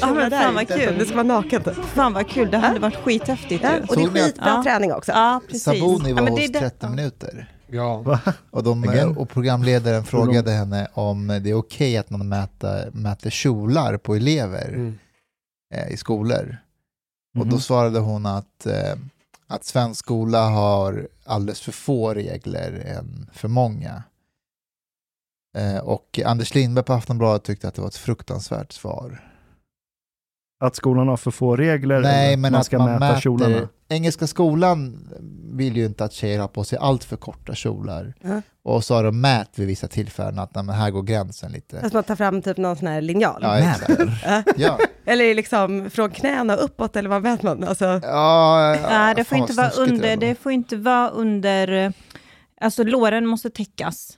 Fan vad kul, det ska vara naken. Fan vad kul, det hade varit skithäftigt. Ja, och det är skitbra träning också. Ja, precis. Sabuni var hos 30 minuter. Ja. Och programledaren frågade henne om det är okej att man mäter kjolar på elever i skolor. Och då svarade hon att svensk skola har alldeles för få regler än för många. Och Anders Lindberg på Aftonbladet tyckte att det var ett fruktansvärt svar. Att skolan har för få regler? Nej, men man ska att man mäta kjolarna. Engelska skolan vill ju inte att tjejer har på sig allt för korta kjolar. Och så har de mät vid vissa tillfällen att men här går gränsen lite. Att alltså man tar fram typ någon sån här linjal. Ja. Eller liksom från knäna uppåt eller vad vet man? Alltså... Ja, det får inte vara under. Det får inte vara under... Alltså låren måste täckas.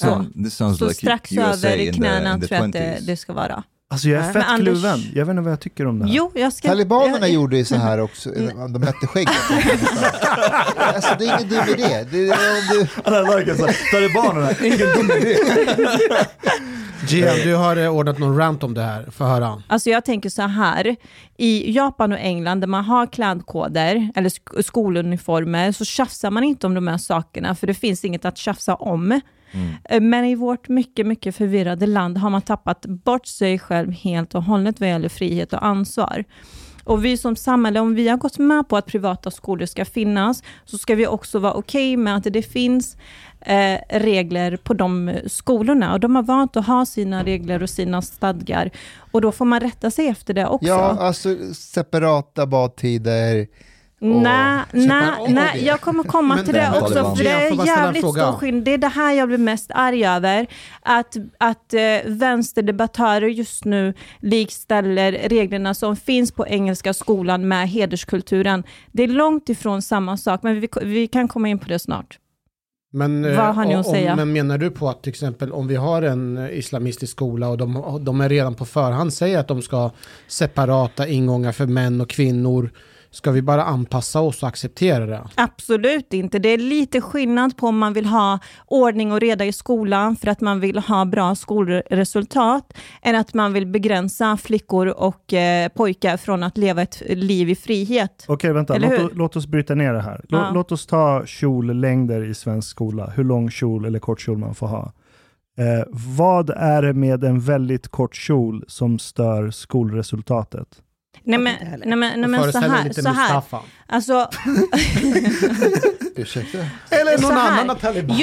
Så like strax över knäna tror jag att det ska vara. Alltså jag är fett kluven. Anders... Jag vet inte vad jag tycker om det här. Jo, Talibanerna gjorde ju så här också. De mätte skägg. Alltså det är ingen dum idé. Talibanerna, ingen dum idé. Jiyan, du har ordnat någon rant om det här. För höra. Alltså jag tänker så här. I Japan och England där man har klädkoder eller skoluniformer så tjafsar man inte om de här sakerna. För det finns inget att tjafsa om. Mm. Men i vårt mycket, mycket förvirrade land har man tappat bort sig själv helt och hållet vad gäller frihet och ansvar. Och vi som samhälle, om vi har gått med på att privata skolor ska finnas så ska vi också vara okej med att det finns regler på de skolorna. Och de har vant att ha sina regler och sina stadgar. Och då får man rätta sig efter det också. Ja, alltså separata badtider... Nej, jag kommer komma till det också för det är jävligt stor skillnad. Det är det här jag blir mest arg över att vänsterdebattörer just nu likställer reglerna som finns på engelska skolan med hederskulturen. Det är långt ifrån samma sak, men vi kan komma in på det snart. Men, vad har ni att säga? Men menar du på att till exempel om vi har en islamistisk skola och de är redan på förhand säger att de ska ha separata ingångar för män och kvinnor, ska vi bara anpassa oss och acceptera det? Absolut inte. Det är lite skillnad på om man vill ha ordning och reda i skolan för att man vill ha bra skolresultat än att man vill begränsa flickor och pojkar från att leva ett liv i frihet. Okej, vänta. Låt oss bryta ner det här. Låt oss ta kjollängder i svensk skola. Hur lång kjol eller kort kjol man får ha. Vad är det med en väldigt kort kjol som stör skolresultatet? Nej men så här. Alltså eller någon annan taliban.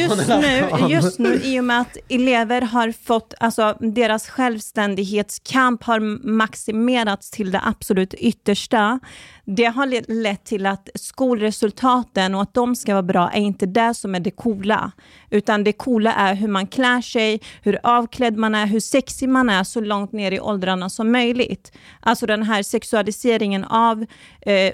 Just nu i och med att elever har fått alltså deras självständighetskamp har maximerats till det absolut yttersta det har lett till att skolresultaten och att de ska vara bra är inte det som är det coola. Utan det coola är hur man klär sig, hur avklädd man är, hur sexig man är så långt ner i åldrarna som möjligt. Alltså den här sexualiseringen av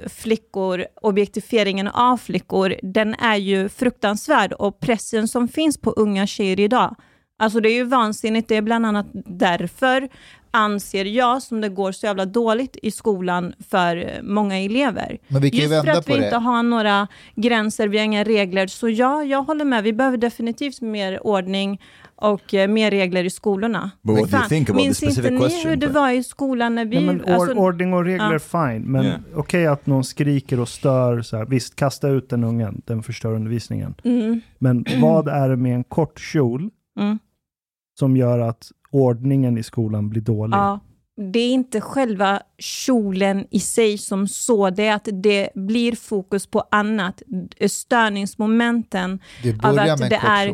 flickor, objektifieringen av flickor, den är ju fruktansvärd. Och pressen som finns på unga tjejer idag, alltså det är ju vansinnigt. Det är bland annat därför, anser jag, som det går så jävla dåligt i skolan för många elever. Men vi kan just vända för att vi inte har några gränser, vi har inga regler. Så ja, jag håller med. Vi behöver definitivt mer ordning och mer regler i skolorna. Minns inte ni hur det var i skolan när vi... Nej, alltså, ordning och regler är fine. Men okej att någon skriker och stör. Så här, visst, kasta ut den ungen. Den förstör undervisningen. Mm. Men vad är det med en kort kjol som gör att ordningen i skolan blir dålig? Ja, det är inte själva kjolen i sig som så. Det är att det blir fokus på annat. Störningsmomenten. Det börjar med det är,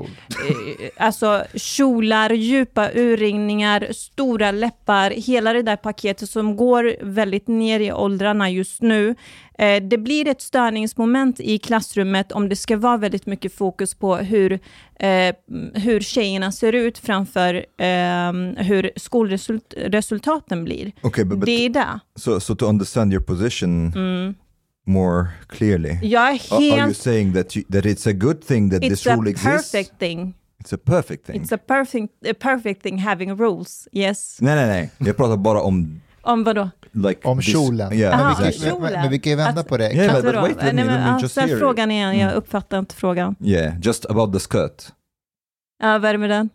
alltså kjolar, djupa urringningar, stora läppar. Hela det där paketet som går väldigt ner i åldrarna just nu. Det blir ett störningsmoment i klassrummet om det ska vara väldigt mycket fokus på hur tjejerna ser ut framför hur skolresultaten blir. Okay, but det är det. So to understand your position more clearly, are you saying that it's a good thing that this rule exists? It's a perfect thing. It's a perfect thing. It's a perfect thing having rules, yes. Nej. Jag pratar bara om... Om vadå? Like om kjolen. Yeah. Aha, men vi kan ju vända på det. Yeah, but wait, nej, men just sen frågan igen, jag uppfattar inte frågan. Yeah, just about the skirt. Ja, vad är det med den?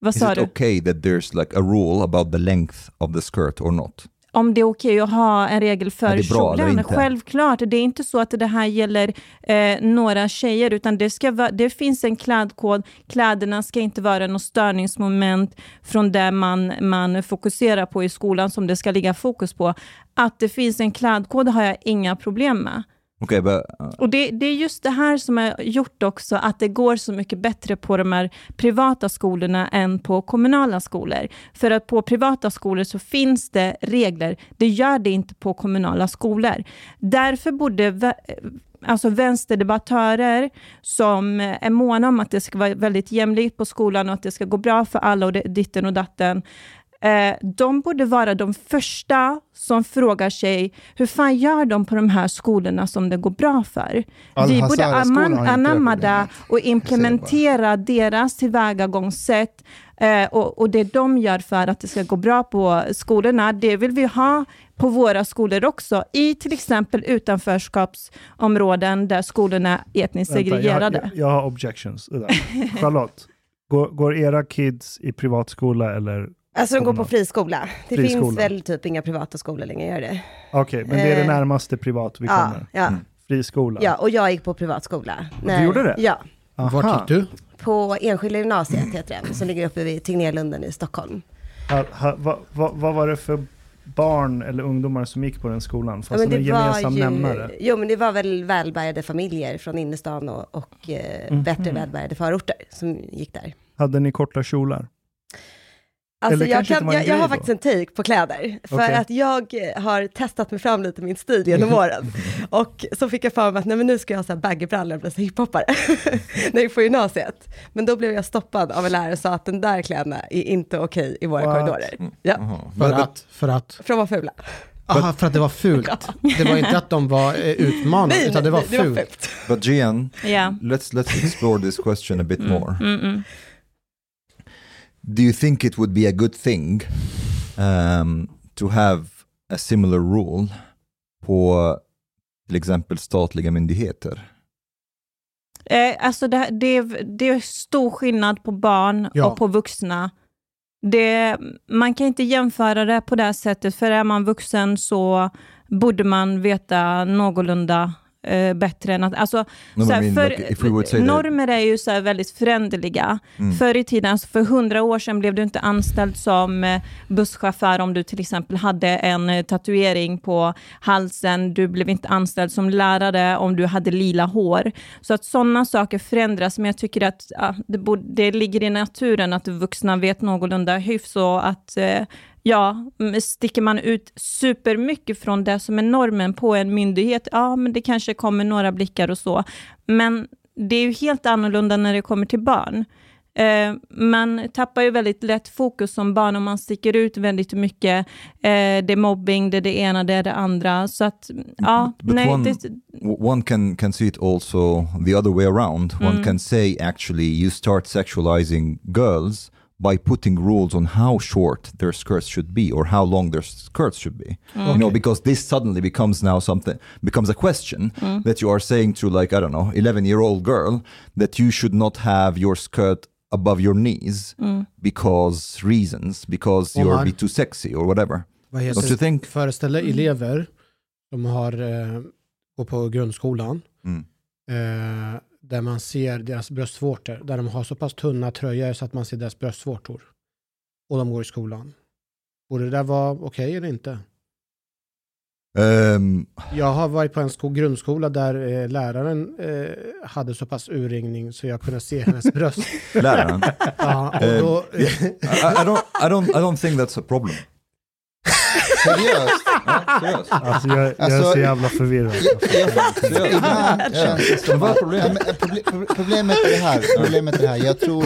Vad sa du? Is it okay that there's like a rule about the length of the skirt or not? Om det är okej att ha en regel för kjolen. Självklart, det är inte så att det här gäller några tjejer, utan det finns en klädkod. Kläderna ska inte vara något störningsmoment från det man fokuserar på i skolan som det ska ligga fokus på. Att det finns en klädkod har jag inga problem med. Okay, but, och det är just det här som har gjort också att det går så mycket bättre på de här privata skolorna än på kommunala skolor. För att på privata skolor så finns det regler. Det gör det inte på kommunala skolor. Därför borde vänsterdebattörer som är måna om att det ska vara väldigt jämlikt på skolan och att det ska gå bra för alla och ditten och datten, de borde vara de första som frågar sig hur fan gör de på de här skolorna som det går bra för. Vi borde anamma det och implementera deras tillvägagångssätt och det de gör för att det ska gå bra på skolorna. Det vill vi ha på våra skolor också, i till exempel utanförskapsområden där skolorna är etniskt segregerade. Jag har objections. Charlotte, går era kids i privatskola eller... Alltså de går på friskola. Det finns väl typ inga privata skolor längre, gör det. Okej, men det är det närmaste privat vi kommer. Ja. Friskola. Ja, och jag gick på privatskola. Du gjorde det? Ja. Vart gick du? På Enskilda gymnasiet heter det, som ligger uppe vid Tegnerlunden i Stockholm. Vad var det för barn eller ungdomar som gick på den skolan? Fast ja, men det var ju, nämnare. Jo, men det var väl välbärgade familjer från innerstan och bättre välbärgade förorter som gick där. Hade ni korta kjolar? Alltså jag har faktiskt en take på kläder. För att jag har testat mig fram lite min stil genom åren. Och så fick jag för mig att nu ska jag ha så här baggybrallor och bli så hiphoppare. När jag får gymnasiet. Men då blev jag stoppad av en lärare och sa att den där kläderna är inte okej i våra korridorer. Ja. För att vara fula. Aha, för att det var fult. Det var inte att de var utmanade, utan det var fult. But Jiyan, let's explore this question a bit more. Do you think it would be a good thing to have a similar rule på till exempel statliga myndigheter? Alltså det är stor skillnad på barn och på vuxna. Man kan inte jämföra det på det sättet, för är man vuxen så borde man veta någorlunda bättre än att... Alltså, normer är ju så här väldigt föränderliga. Förr i tiden, alltså för 100 år sedan blev du inte anställd som busschaufför om du till exempel hade en tatuering på halsen. Du blev inte anställd som lärare om du hade lila hår. Så att sådana saker förändras, men jag tycker att det ligger i naturen att vuxna vet någorlunda hyfs och att Ja, sticker man ut supermycket från det som är normen på en myndighet, ja men det kanske kommer några blickar och så. Men det är ju helt annorlunda när det kommer till barn. Man tappar ju väldigt lätt fokus som barn om man sticker ut väldigt mycket. Det är mobbing, det är det ena, det är det andra. Så att, ja, one can see it also the other way around. One can say actually you start sexualizing girls by putting rules on how short their skirts should be or how long their skirts should be. Okay. You know, because this suddenly becomes now something, becomes a question that you are saying to, like, I don't know, 11-year-old girl that you should not have your skirt above your knees because reasons, because you're be too sexy or whatever. Vad heter Don't you think? Föreställa elever som har går på grundskolan där man ser deras bröstvårtor, där de har så pass tunna tröjor så att man ser deras bröstvårtor och de går i skolan. Borde det där vara okej eller inte? Jag har varit på en grundskola där läraren hade så pass urringning så jag kunde se hennes bröst. Läraren? Ja, och då... I don't think that's a problem. Seriöst? Ja, seriöst. Alltså jag är så jävla förvirrad. Problemet är det här. Jag tror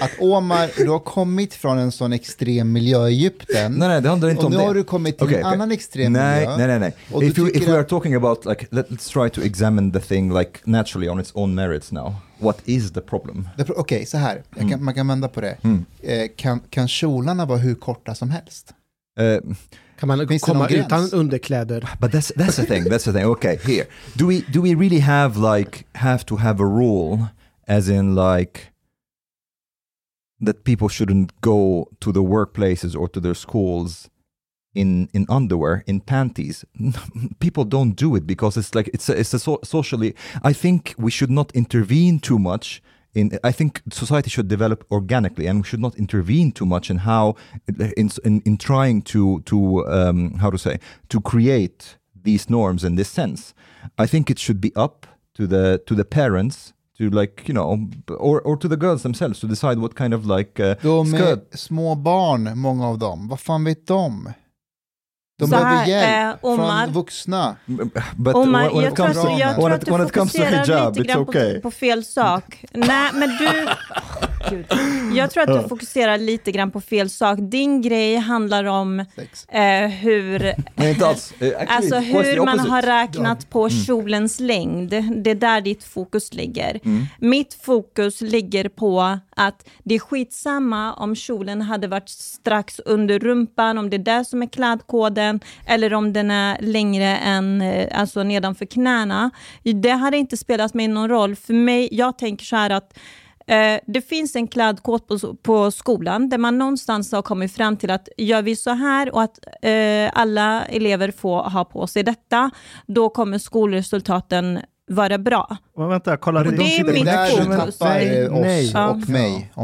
att Omar, du har kommit från en sån extrem miljö i Egypten. Nej, det handlar inte om det. Och nu har du kommit till en annan extrem miljö. Nej. If we are talking about, like, let's try to examine the thing, like, naturally on its own merits now. What is the problem? Okej, så här. Man kan vända på det. Kan kjolarna vara hur korta som helst? Kan man komma utan underkläder? But that's the thing. Okay, here. Do we really have to have a rule as in like that people shouldn't go to the workplaces or to their schools in underwear, in panties? People don't do it because it's like it's a socially, I think we should not intervene too much. I think society should develop organically, and we should not intervene too much in how, in trying to create these norms in this sense. I think it should be up to the parents to, like, you know, or to the girls themselves to decide what kind of, like, de är små barn, många av dem. Vad fan vet de? De behöver hjälp från vuxna. Omar, jag tror att du fokuserar hijab, lite grann på fel sak. Nej, men du... Jag tror att du fokuserar lite grann på fel sak. Din grej handlar om hur... alltså hur man har räknat på kjolens längd. Det är där ditt fokus ligger. Mitt fokus ligger på att det är skitsamma om kjolen hade varit strax under rumpan, om det är där som är klädkoden, eller om den är längre än, alltså, nedanför knäna. Det hade inte spelat mig någon roll. För mig, jag tänker så här att det finns en klädkod på skolan där man någonstans har kommit fram till att gör vi så här och att alla elever får ha på sig detta, då kommer skolresultaten vara bra. Vänta, kolla, det är mitt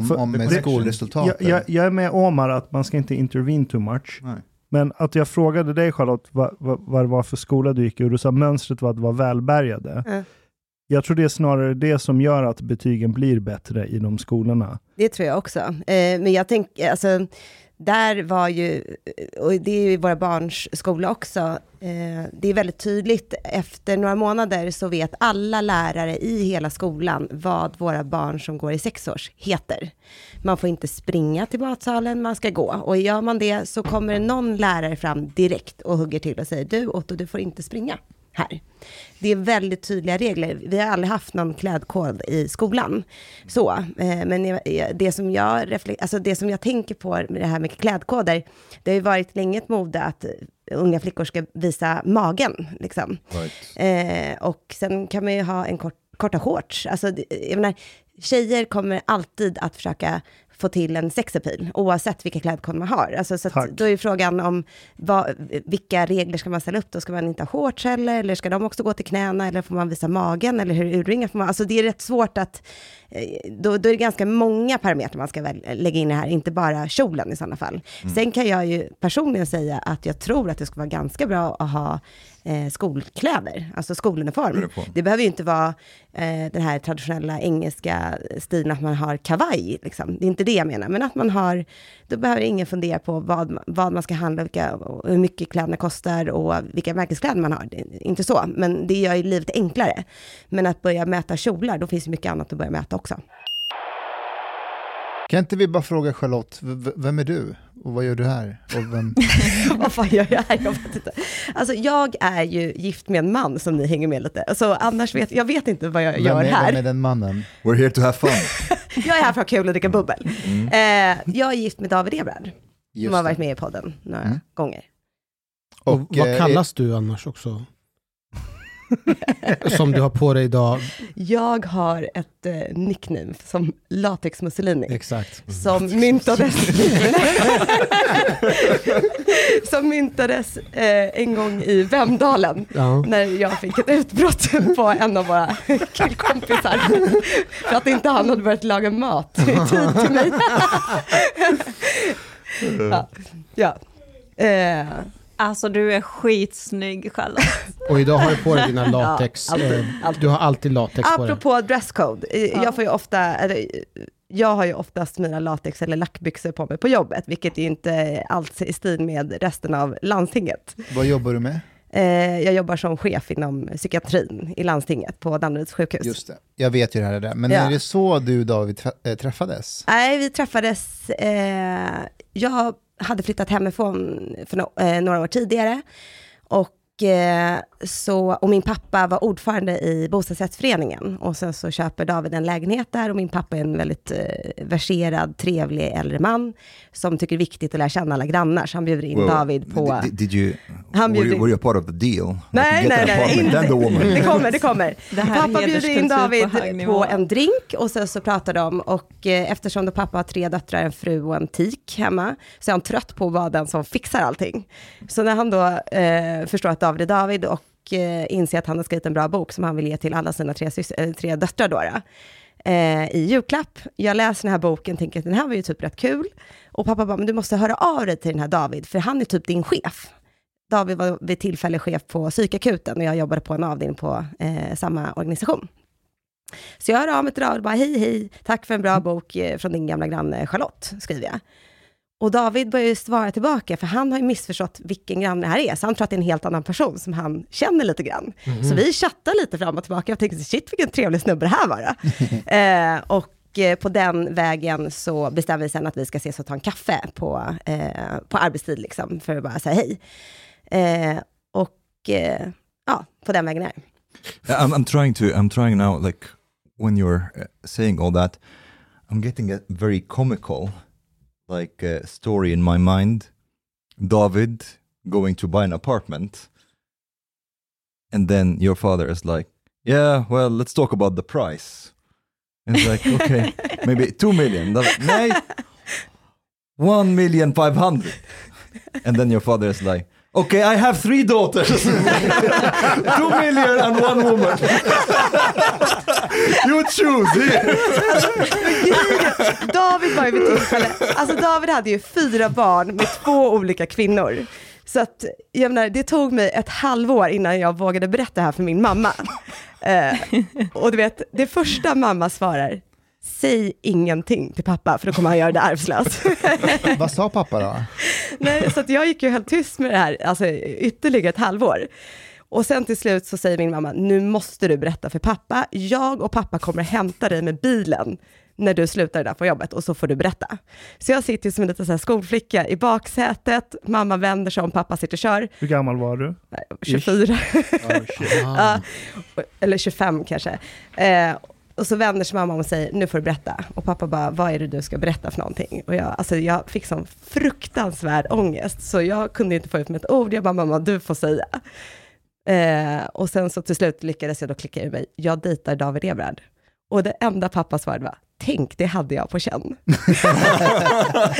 fokus. Om skolresultaten. Jag är med Omar att man ska inte intervene too much. Nej. Men att jag frågade dig, Charlotte, vad det var för skola du gick ur, och så mönstret var att vara välbärgade. Jag tror det är snarare det som gör att betygen blir bättre i de skolorna. Det tror jag också. Men jag tänker, alltså, där var ju, och det är ju våra barns skola också, det är väldigt tydligt, efter några månader så vet alla lärare i hela skolan vad våra barn som går i 6 år heter. Man får inte springa till matsalen, man ska gå. Och gör man det så kommer någon lärare fram direkt och hugger till och säger, du Otto, du får inte springa här. Det är väldigt tydliga regler. Vi har aldrig haft någon klädkod i skolan. Så, men det som jag tänker på med det här med klädkoder, det har ju varit länge ett mode att unga flickor ska visa magen, liksom. Right. Och sen kan man ju ha en korta shorts. Alltså, jag menar, tjejer kommer alltid att försöka få till en sexapil, oavsett vilka klädkod man har. Alltså, så att då är frågan om vilka regler ska man ställa upp då? Ska man inte ha shorts heller? Eller ska de också gå till knäna? Eller får man visa magen? Eller hur urringar får man? Alltså, det är rätt svårt att... Då är det ganska många parametrar man ska väl lägga in i det här. Inte bara kjolen i sådana fall. Sen kan jag ju personligen säga att jag tror att det skulle vara ganska bra att ha skolkläder, alltså skoluniform. Det behöver ju inte vara den här traditionella engelska stilen att man har kavaj liksom. Det är inte det jag menar, men att man har, då behöver ingen fundera på vad man ska handla, vilka, hur mycket kläderna kostar och vilka märkeskläder man har. Inte så, men det gör ju livet enklare. Men att börja mäta kjolar, då finns det mycket annat att börja mäta också. Kan inte vi bara fråga Charlotte, vem är du? Och vad gör du här? Och vem... vad fan gör jag här? Jag vet inte. Alltså jag är ju gift med en man som ni hänger med lite. Så annars vet jag vet inte vad jag gör här. Vem är den mannen? We're here to have fun. Jag är här för att ha kul och dricka bubbel. Mm. Jag är gift med David Ebrard. Som har varit med i podden några gånger. Och vad kallas du annars också? Som du har på dig idag. Jag har ett nickname som Latex-Mussolini. Exakt. Som myntades som myntades en gång i Vemdalen när jag fick ett utbrott på en av våra killkompisar för att inte han hade börjat laga mat i tid till mig. Alltså du är skitsnygg själv. Och idag har du på dig dina latex. Alltid. Du har alltid latex. Apropå på dig. Dresscode. Jag får ju ofta... Jag har ju oftast mina latex eller lackbyxor på mig på jobbet. Vilket är ju inte alls i stil med resten av landstinget. Vad jobbar du med? Jag jobbar som chef inom psykiatrin i landstinget på Danderyds sjukhus. Just det. Jag vet ju det här är det. Men är det så du och David träffades? Nej, vi träffades... jag hade flyttat hemifrån för några år tidigare och min pappa var ordförande i bostadsrättsföreningen och sen så köper David en lägenhet där och min pappa är en väldigt verserad, trevlig äldre man som tycker det är viktigt att lära känna alla grannar så han bjuder in David på... Were you a part of the deal? Nej. Det kommer. Pappa bjuder in David på en drink och sen så pratar de och eftersom då pappa har 3 döttrar, en fru och en tik hemma så är han trött på att vara den som fixar allting. Så när han då förstår att David och inser att han har skrivit en bra bok som han vill ge till alla sina 3 döttrar Dora i julklapp. Jag läser den här boken, tänker att den här var ju typ rätt kul och pappa bara, men du måste höra av dig till den här David för han är typ din chef. David var vid tillfälle chef på psykakuten och jag jobbade på en avdelning på samma organisation. Så jag hör av mig till David och bara hej, tack för en bra bok från din gamla granne Charlotte, skriver jag. Och David börjar ju svara tillbaka för han har ju missförstått vilken grann det här är. Så han tror att det är en helt annan person som han känner lite grann. Mm. Så vi chattar lite fram och tillbaka. Jag tänkte shit vilken trevlig snubbe det här var då. Och på den vägen så bestämmer vi sen att vi ska ses och ta en kaffe på arbetstid liksom. För att bara säga hej. På den vägen är det. I'm trying now like when you're saying all that. I'm getting a very comical like a story in my mind, David going to buy an apartment and then your father is like, yeah, well, let's talk about the price. And it's like, okay, maybe 2 million. No, 1,500,000. And then your father is like, okay, I have 3 daughters. 2 million and 1 woman. You choose here. David var ju vid tillfälle. Alltså David hade ju 4 barn med 2 olika kvinnor. Så att, jag menar, det tog mig ett halvår innan jag vågade berätta det här för min mamma. Och du vet, det första mamma svarar, säg ingenting till pappa för då kommer han göra det arvslös. Vad sa pappa då? Nej, så att jag gick ju helt tyst med det här alltså, ytterligare ett halvår. Och sen till slut så säger min mamma, nu måste du berätta för pappa. Jag och pappa kommer hämta dig med bilen när du slutar där på jobbet och så får du berätta. Så jag sitter som en liten så här skolflicka i baksätet. Mamma vänder sig om, pappa sitter och kör. Hur gammal var du? 24. Eller 25 kanske. Och så vänder sig mamma om och säger, nu får du berätta. Och pappa bara, vad är det du ska berätta för någonting? Och jag fick sån fruktansvärd ångest. Så jag kunde inte få ut med ett ord. Jag bara, mamma du får säga. Och sen så till slut lyckades jag då klicka ur mig, jag dejtar David Ebrard. Och det enda pappa svarade var, tänk det hade jag på känn.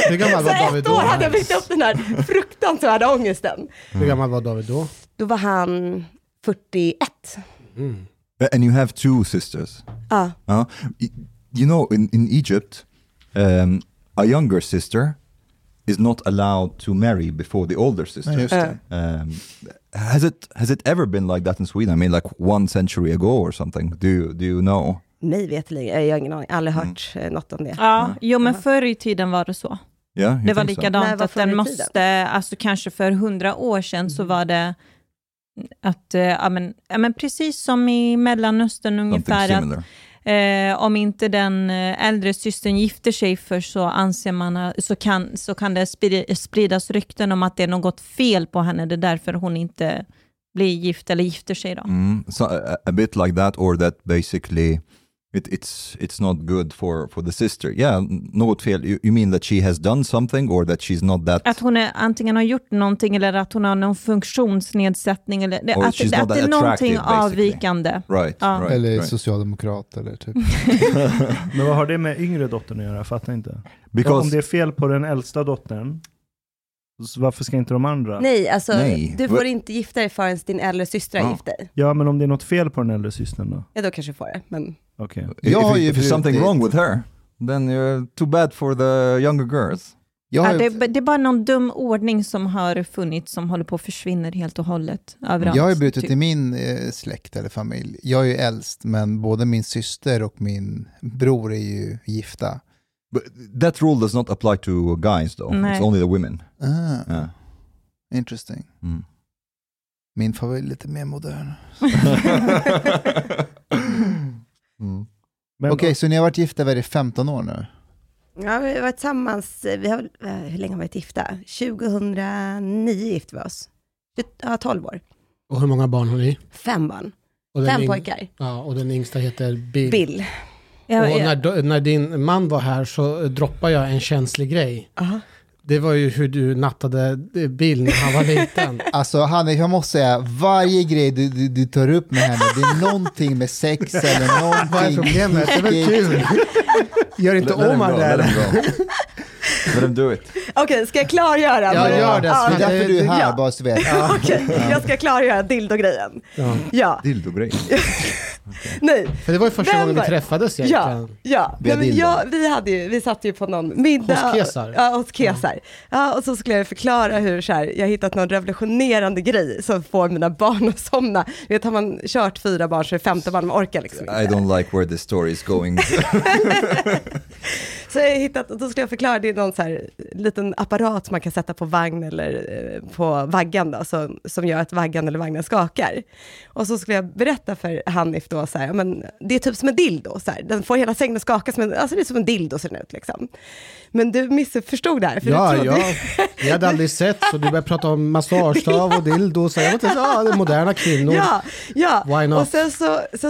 Hur gammal var David då? Så ett år hade jag byggt upp den här fruktansvärda ångesten. Hur gammal var David då? Då var han 41. Mm. And you have 2 sisters. You know in Egypt a younger sister is not allowed to marry before the older sister. Has it ever been like that in Sweden? I mean, like 1 century ago or something. Do you know? Nej, jag har ingen aning. Aldrig hört något om det. Ja, jo, men förr i tiden var det så. Yeah, det var likadant att den måste, alltså kanske för 100 år sedan så var det att, ja men precis som i Mellanöstern ungefär, att om inte den äldre systern gifter sig för så anser man, så kan det spridas rykten om att det är något fel på henne, det är därför hon inte blir gift eller gifter sig då. So, a bit like that, or that basically it's not good for the sister. Yeah, något fel. You mean that she has done something or that she's not that... Att hon antingen har gjort någonting eller att hon har någon funktionsnedsättning eller att det är någonting avvikande. Right, ja. Right, eller right. Socialdemokrat eller typ. Men vad har det med yngre dottern att göra? Jag fattar inte. Because... Om det är fel på den äldsta dottern, så varför ska inte de andra? Nej, alltså du får inte gifta dig förrän din äldre syster har gift dig. Ja, men om det är något fel på den äldre systern då? Ja, då kanske jag får det, men... Okay. If there's something wrong with her, then you're too bad for the younger girls. Det är bara någon dum ordning som har funnits som håller på att försvinna helt och hållet överallt. Jag har ju bytt till min släkt eller familj. Jag är ju äldst, men både min syster och min bror är ju gifta. But that rule does not apply to guys though. Nej. It's only the women. Interesting. Mm. Min familj är lite mer modern. Mm. Okej, så ni har varit gifta i 15 år nu? Ja, vi har varit tillsammans, hur länge har vi varit gifta? 2009 gifte vi oss. 12 år. Och hur många barn har ni? 5 barn. Fem pojkar. Ja, och den yngsta heter Bill. Och när din man var här så droppade jag en känslig grej. Det var ju hur du nattade Bill när han var liten. Alltså Hanif, jag måste säga, varje grej du tar upp med henne, det är någonting med sex eller någonting. Vad är problemet? Det var kul. Gör inte Omar där. Let him do it. Okej, ska jag klargöra? Ja, gör det. Det är därför du är här, bara så vet. Okej, jag ska klargöra dildo-grejen. Ja. Dildo-grejen. Okay. Nej. För det var ju första gången vi träffades egentligen. Vi satt ju på någon middag hos Kesar. Och så skulle jag förklara hur så här, jag hittat någon revolutionerande grej som får mina barn att somna. Vet, har man kört 4 barn så är 5:e barn man orkar liksom. I don't like where the story is going. Så jag hittat, då skulle jag förklara, det är någon så här liten apparat man kan sätta på vagn eller på vaggan då, som gör att vaggan eller vagnen skakar. Och så skulle jag berätta för Hanif då så här, men det är typ som en dildo så här. Den får hela sängen att skaka som en, alltså det är som en dildo ser den ut liksom. Men du missförstod det här för du trodde. Jag hade aldrig sett, så du började prata om massagestav och dildo så jag tänkte det är moderna kvinnor. Ja. Och sen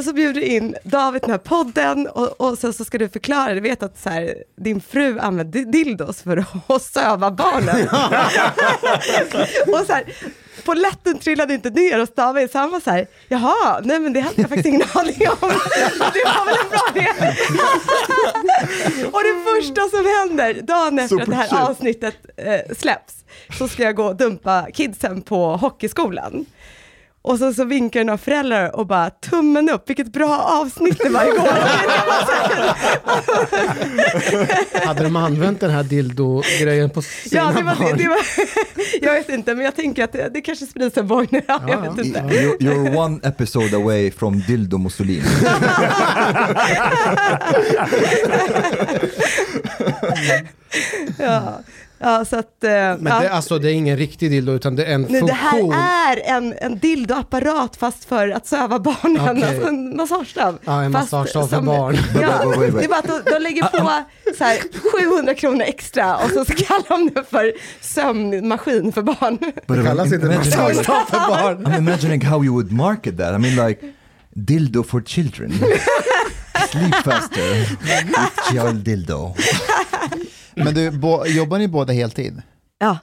så bjuder du in David den här podden och sen så ska du förklara, du vet att så här, din fru använder dildos för att söva barnen. Och så här, polletten trillade inte ner och stav i samma så här. Jaha, nej men det hade jag faktiskt ingen aning om. Det var väl en bra del. Och det första som händer dagen efter att det här avsnittet släpps, så ska jag gå och dumpa kidsen på hockeyskolan. Och så vinkar några föräldrar och bara tummen upp, vilket bra avsnitt det var igår. Hade de använt den här dildo-grejen på sina barn? Det var, jag vet inte, men jag tänker att det kanske sprids en vojner. Jag vet inte. You're 1 episode away from dildo-Mussolini. Så att, men det, alltså, det är ingen riktig dildo utan det är en funktion. Det här är en dildoapparat fast för att söva barnen. Okay. Alltså en massagestav. Ja, en massagestav för barn. Det är bara att de lägger på så här, 700 kronor extra och så kallar de det för sömnmaskin för barn. Det kallas inte massagestav för barn. I'm imagining how you would market that. I mean like dildo for children. Sleep faster. Child dildo. Men du, jobbar ni båda heltid? Ja.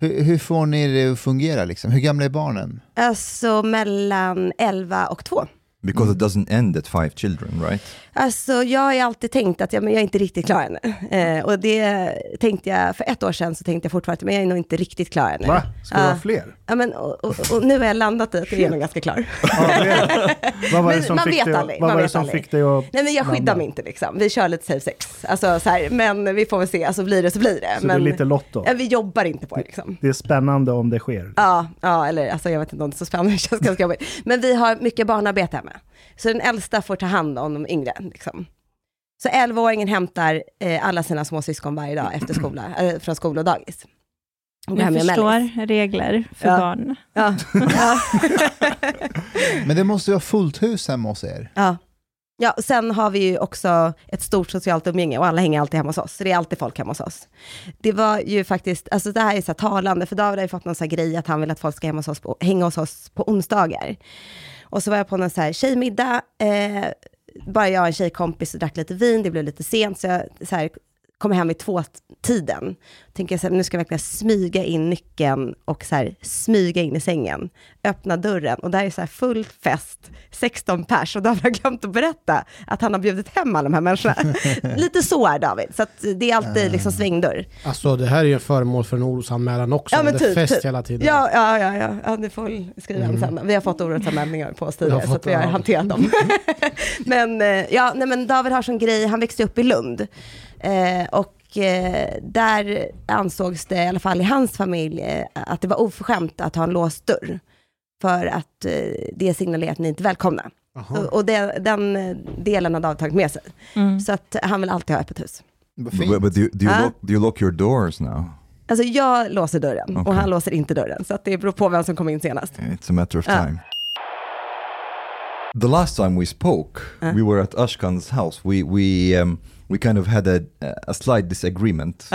Hur får ni det att fungera liksom? Hur gamla är barnen? Alltså mellan 11 och 2. Because it doesn't end at 5 children, right? Alltså, jag har alltid tänkt att jag är inte riktigt klar ännu. Och det tänkte jag för ett år sedan, så tänkte jag fortfarande, men jag är nog inte riktigt klar ännu. Va? Ska det vara fler? Ja, men och nu har jag landat i att jag är nog ganska klar. Vad var det som fick dig att... Nej, men jag skyddar mig inte liksom. Vi kör lite safe sex. Alltså, så här, men vi får väl se, alltså blir det så blir det. Så men, det är lite lotto? Ja, vi jobbar inte på det liksom. Det är spännande om det sker. Ja, eller alltså, jag vet inte om det är så spännande. Det känns ganska jobbigt. Men vi har mycket barnarbete hemma. Så den äldsta får ta hand om de yngre liksom. Så 11-åringen hämtar alla sina småsyskon varje dag efter skola, från skola och dagis. Jag förstår regler för barn. Ja. Ja. Men det måste ju ha fullt hus hemma hos er. Ja, och sen har vi ju också ett stort socialt umgänge och alla hänger alltid hemma hos oss. Så det är alltid folk hemma hos oss. Det var ju faktiskt, alltså det här är så här talande, för David har ju fått någon sån här grej att han vill att folk ska hänga hos oss på onsdagar. Och så var jag på någon så här tjejmiddag, bara jag och en tjejkompis och drack lite vin, det blev lite sent så jag så här, kom hem vid 2-tiden. Tänker jag så här, nu ska jag verkligen smyga in nyckeln och så här, smyga in i sängen. Öppna dörren och där är så här full fest, 16 pers, och David har glömt att berätta att han har bjudit hem alla de här människorna. Lite så är David, så att det är alltid liksom svängdörr. Alltså det här är ju föremål för en orosanmälan också, ja, men det är fest hela tiden. Ja, det får vi skriva sen. Vi har fått orosanmälningar på oss tidigare, så att vi har hanterat dem. Men ja, nej, men David har sån grej, han växte upp i Lund. Och där ansågs det i alla fall i hans familj att det var oförskämt att ha en låst dörr, för att det signalerar att ni inte är välkomna. Och den delen hade avtagit med sig. Så att han vill alltid ha öppet hus. But do you lock your doors now? Alltså jag låser dörren, okay. Och han låser inte dörren. Så att det beror på vem som kom in senast. It's a matter of time. The last time we spoke, we were at Ashkan's house. We kind of had a slight disagreement.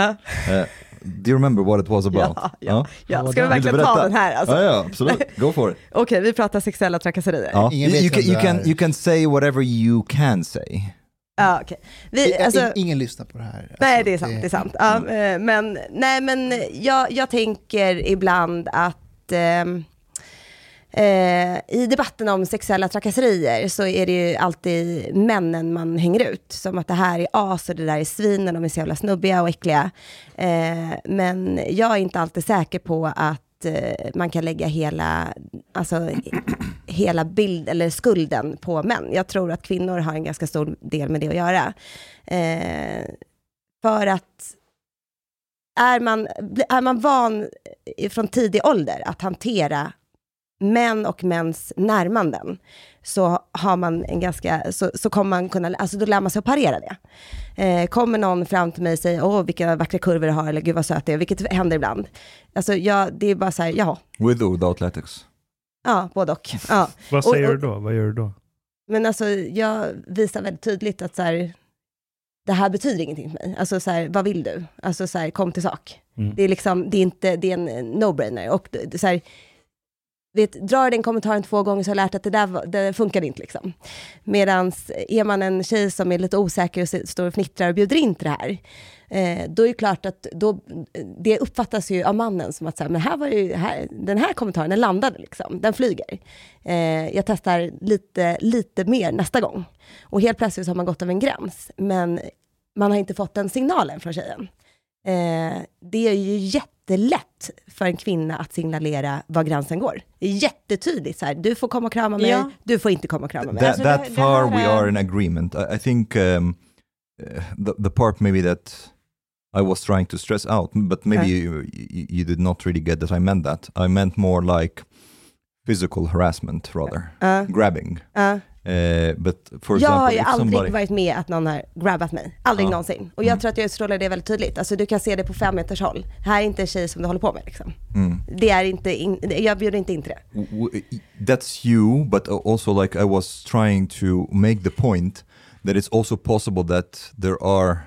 Do you remember what it was about? Ja. Ska vi verkligen ta den här? Alltså? Ja, absolut. Go for it. Okej, vi pratar sexuella trakasserier. Ja. You can say whatever you can say. Ja, okej. Ingen lyssnar på det här. Alltså, nej, det är sant. Det är sant. Ja, men, nej, men jag tänker ibland att... i debatten om sexuella trakasserier så är det ju alltid männen man hänger ut, som att det här är as och det där är svin och de är så jävla snubbiga och äckliga, men jag är inte alltid säker på att man kan lägga hela bild eller skulden på män. Jag tror att kvinnor har en ganska stor del med det att göra, för att är man van från tidig ålder att hantera män och mäns närmanden, så har man en ganska så kommer man kunna, alltså då lär man sig att parera det. Kommer någon fram till mig och säger vilka vackra kurvor du har, eller gud vad söt det är, vilket händer ibland. Alltså det är bara så här, jaha. With or without latex? Ja, både och. Ja. Vad säger du då? Vad gör du då? Men alltså jag visar väldigt tydligt att så här, det här betyder ingenting för mig. Alltså så här, vad vill du? Alltså så här, kom till sak. Det är liksom, det är en no-brainer, och så här, drar den kommentaren 2 gånger så har jag lärt att det funkar inte liksom. Medan är man en tjej som är lite osäker och står och fnittrar och bjuder in till det här, då är det klart att det uppfattas ju av mannen som att så här, men här var ju, den här kommentaren, den landade liksom, den flyger. Jag testar lite mer nästa gång. Och helt plötsligt har man gått över en gräns, men man har inte fått den signalen från tjejen. Det är ju jättelätt för en kvinna att signalera var gränsen går. Det är jättetydligt så här, du får komma och krama mig, du får inte komma och krama mig. That far we are in agreement. I think the part maybe that I was trying to stress out, but maybe you did not really get that I meant that. I meant more like physical harassment rather, grabbing. But for example, jag har ju aldrig varit med att någon har grabbat mig, aldrig någonsin. Och jag tror att jag utstrålar det väldigt tydligt. Alltså du kan se det på 5 meters håll. Här är inte en tjej som du håller på med liksom. Det är inte jag bjuder inte in till det. That's you, but also like I was trying to make the point that it's also possible that there are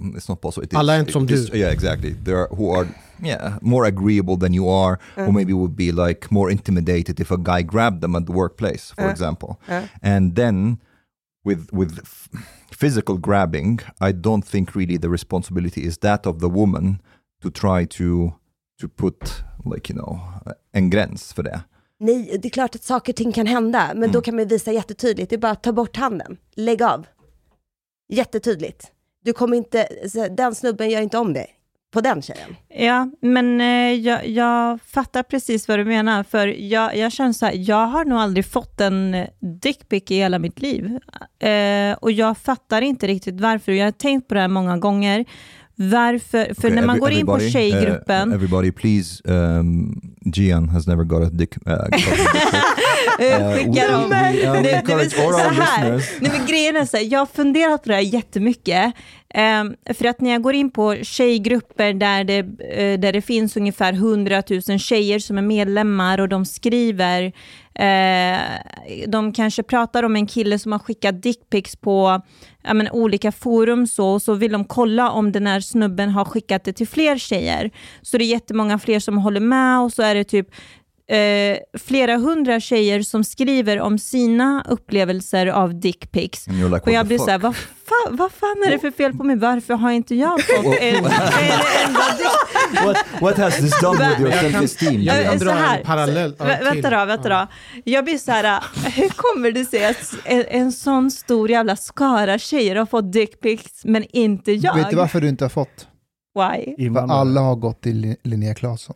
it's not possible. Alla är inte som du. Yeah, exactly. There are who are more agreeable than you are, or maybe would be like more intimidated if a guy grabbed them at the workplace, for example. And then with physical grabbing, I don't think really the responsibility is that of the woman to try to put like, you know, en gräns för det. nej, det är klart att saker och ting kan hända, men då kan man visa jättetydligt. Det är bara att ta bort handen, lägg av. Jättetydligt. Du kommer inte, den snubben gör inte om det på den tjejen. Ja, men jag fattar precis vad du menar. För jag känner så här, jag har nog aldrig fått en dickpic i hela mitt liv. Och jag fattar inte riktigt varför. Jag har tänkt på det här många gånger. Varför? För okay, när man går in på tjejgruppen... everybody, please. Jiyan has never got a dick... Skicka dem. Grejen är så här, jag har funderat på det här jättemycket. För att när jag går in på tjejgrupper där det finns ungefär 100,000 tjejer som är medlemmar och de skriver... de kanske pratar om en kille som har skickat dickpics på olika forum, så vill de kolla om den här snubben har skickat det till fler tjejer. Så det är jättemånga fler som håller med, och så är det typ flera hundra tjejer som skriver om sina upplevelser av dickpics. Och jag blir såhär, vad fan är det för fel på mig? Varför har inte jag fått what has this done with your self-esteem? Jag drar en parallell. Vänta då. Jag blir såhär, hur kommer det sig att en sån stor jävla skara tjejer har fått dickpics men inte jag? Vet du varför du inte har fått? Why? För alla har gått till Linnea Claesson.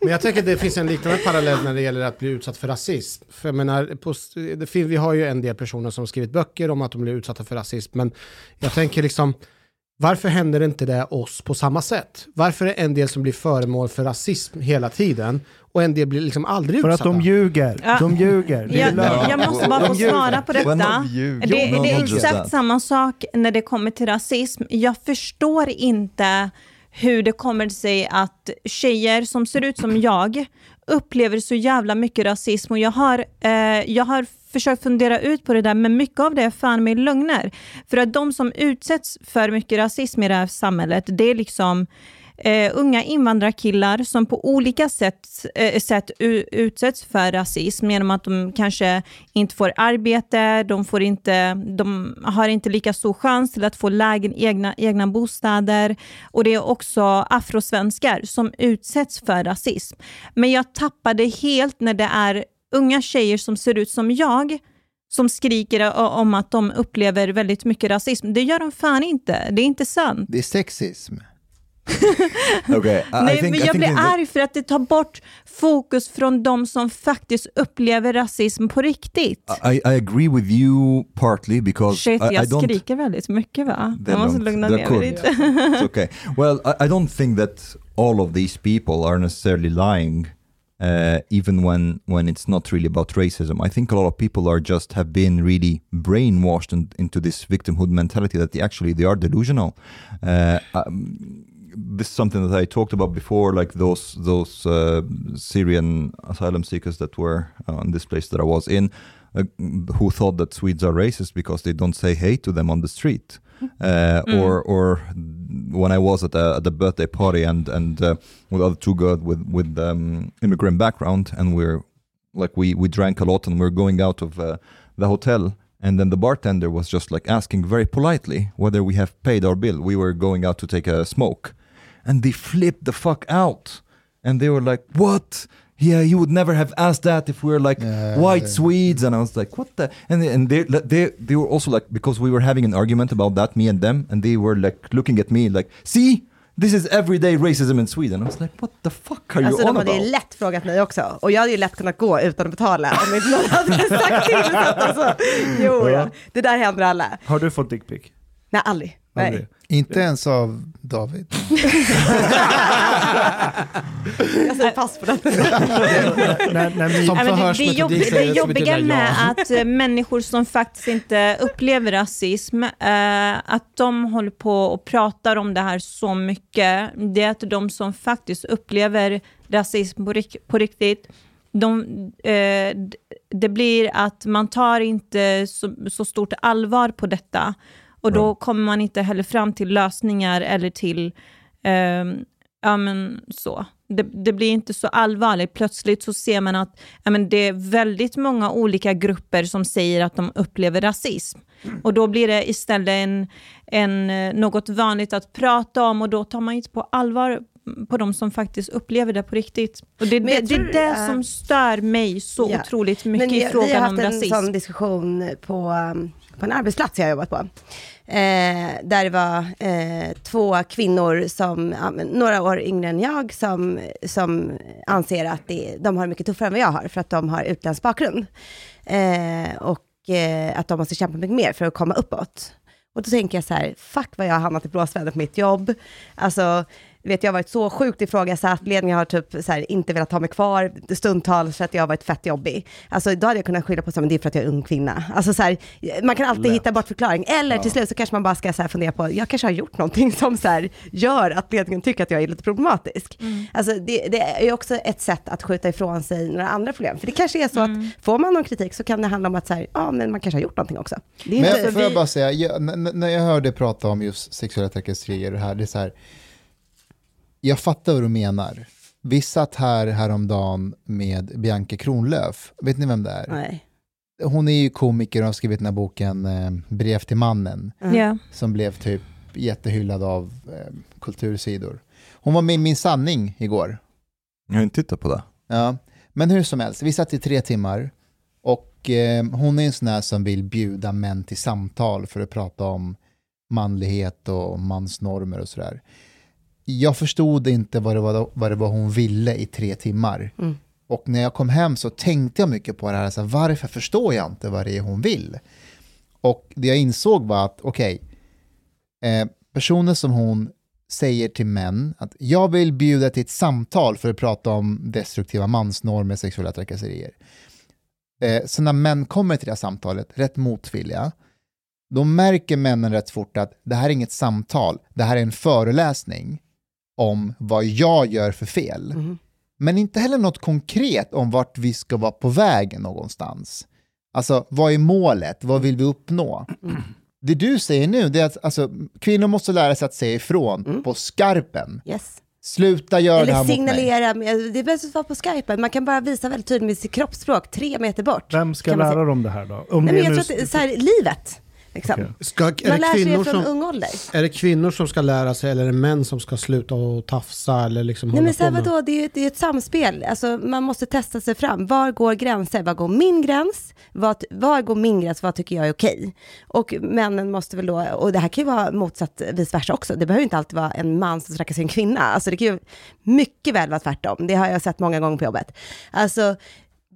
Men jag tänker att det finns en liknande parallell när det gäller att bli utsatt för rasism. För jag menar, vi har ju en del personer som skrivit böcker om att de blir utsatta för rasism. Men jag tänker liksom, varför händer inte det oss på samma sätt? Varför är en del som blir föremål för rasism hela tiden och en del blir liksom aldrig utsatta? För att de ljuger. Jag måste bara få svara på detta. Det är exakt samma sak när det kommer till rasism. Jag förstår inte hur det kommer sig att tjejer som ser ut som jag upplever så jävla mycket rasism. Och jag har försökt fundera ut på det där, men mycket av det är fan med lögner. För att de som utsätts för mycket rasism i det här samhället, det är liksom unga invandrarkillar som på olika sätt utsätts för rasism genom att de kanske inte får arbete, de har inte lika stor chans till att få egna bostäder, och det är också afrosvenskar som utsätts för rasism. Men jag tappade helt när det är unga tjejer som ser ut som jag som skriker om att de upplever väldigt mycket rasism. Det gör de fan inte, det är inte sant. Det är sexism. Okay, jag blir arg för att det tar bort fokus från de som faktiskt upplever rasism på riktigt. I agree with you partly because jag skriker väldigt mycket, va? Jag måste lugna ner mig lite. It's okay. Well, I don't think that all of these people are necessarily lying, even when it's not really about racism. I think a lot of people are just have been really brainwashed into this victimhood mentality that they are delusional. This is something that I talked about before, like those Syrian asylum seekers that were in this place that I was in, who thought that Swedes are racist because they don't say hey to them on the street. Or when I was at the birthday party and with other two girls with immigrant background, and we're like we drank a lot and we're going out of the hotel. And then the bartender was just like asking very politely whether we have paid our bill. We were going out to take a smoke. And they flipped the fuck out. And they were like, what? Yeah, you would never have asked that if we were like white Swedes. And I was like, what the? And they were also like, because we were having an argument about that, me and them. And they were like looking at me like, see? This is everyday racism in Sweden. I was like, what the fuck are you on about? De hade ju lätt frågat mig också. Och jag hade ju lätt kunnat gå utan att betala. Om inte någon hade sagt till. Alltså. Jo, ja. Det där händer alla. Har du fått dick pic? Nej, aldrig. Nej. Inte ens av David. Jag säger pass på det. Det jobbiga med att människor som faktiskt inte upplever rasism, att de håller på och pratar om det här så mycket, det är att de som faktiskt upplever rasism på riktigt, det blir att man tar inte så stort allvar på detta. Och då kommer man inte heller fram till lösningar eller till så. Det blir inte så allvarligt. Plötsligt så ser man att det är väldigt många olika grupper som säger att de upplever rasism. Och då blir det istället något vanligt att prata om, och då tar man inte på allvar på de som faktiskt upplever det på riktigt. Och det är det som stör mig så otroligt mycket i frågan om rasism. Vi har haft en sån diskussion på en arbetsplats jag har jobbat på. Där det var två kvinnor som några år yngre än jag som anser att de har mycket tuffare än vad jag har för att de har utländsk bakgrund. Och att de måste kämpa mycket mer för att komma uppåt. Och då tänker jag så här, fuck vad jag har hamnat i blåsväder på mitt jobb. Alltså, vet jag har varit så sjukt ifrågasatt. Ledningen har typ så här, inte velat ha mig kvar stundtal för att jag har varit fett jobbig. Alltså, då hade jag kunnat skylla på att det är för att jag är ung kvinna. Alltså, så här, man kan alltid hitta bort förklaring. Eller till slut så kanske man bara ska så här, fundera på, jag kanske har gjort någonting som så här, gör att ledningen tycker att jag är lite problematisk. Mm. Alltså, det är också ett sätt att skjuta ifrån sig några andra problem. För det kanske är så att får man någon kritik så kan det handla om att så här, men man kanske har gjort någonting också. Det är men inte, får jag bara säga, när jag hörde prata om just sexuella trakasserier och det här, det är så här, jag fattar vad du menar. Vi satt häromdagen med Bianca Kronlöf. Vet ni vem det är? Nej. Hon är ju komiker och har skrivit den här boken Brev till mannen. Mm. Som blev typ jättehyllad av kultursidor. Hon var med i Min sanning igår. Jag har inte tittat på det. Ja. Men hur som helst, vi satt i 3 timmar. Och hon är en sån här som vill bjuda män till samtal för att prata om manlighet och mansnormer och sådär. Jag förstod inte vad det var hon ville i 3 timmar. Mm. Och när jag kom hem så tänkte jag mycket på det här. Så varför förstår jag inte vad det är hon vill? Och det jag insåg var att personer som hon säger till män att jag vill bjuda till ett samtal för att prata om destruktiva mansnormer, sexuella trakasserier. Så när män kommer till det här samtalet, rätt motvilliga, då märker männen rätt fort att det här är inget samtal. Det här är en föreläsning om vad jag gör för fel. Mm. Men inte heller något konkret om vart vi ska vara på vägen någonstans. Alltså, vad är målet? Vad vill vi uppnå? Mm. Det du säger nu det är att alltså, kvinnor måste lära sig att säga ifrån på skarpen. Yes. Sluta göra eller det här signalera, mot mig. Det är bäst att vara på Skype. Man kan bara visa väldigt tydligt med sitt kroppsspråk 3 meter bort. Vem ska lära dem det här då? Livet. Okay. Är det kvinnor som ska lära sig eller är det män som ska sluta och tafsa eller liksom det är ett samspel. Alltså, man måste testa sig fram. Var går gränser? Var går min gräns? Vad tycker jag är okej? Och männen måste väl då, och det här kan ju vara motsatt vice versa också. Det behöver inte alltid vara en man som trakasserar en kvinna. Alltså, det kan ju mycket väl vara tvärtom. Det har jag sett många gånger på jobbet. Alltså,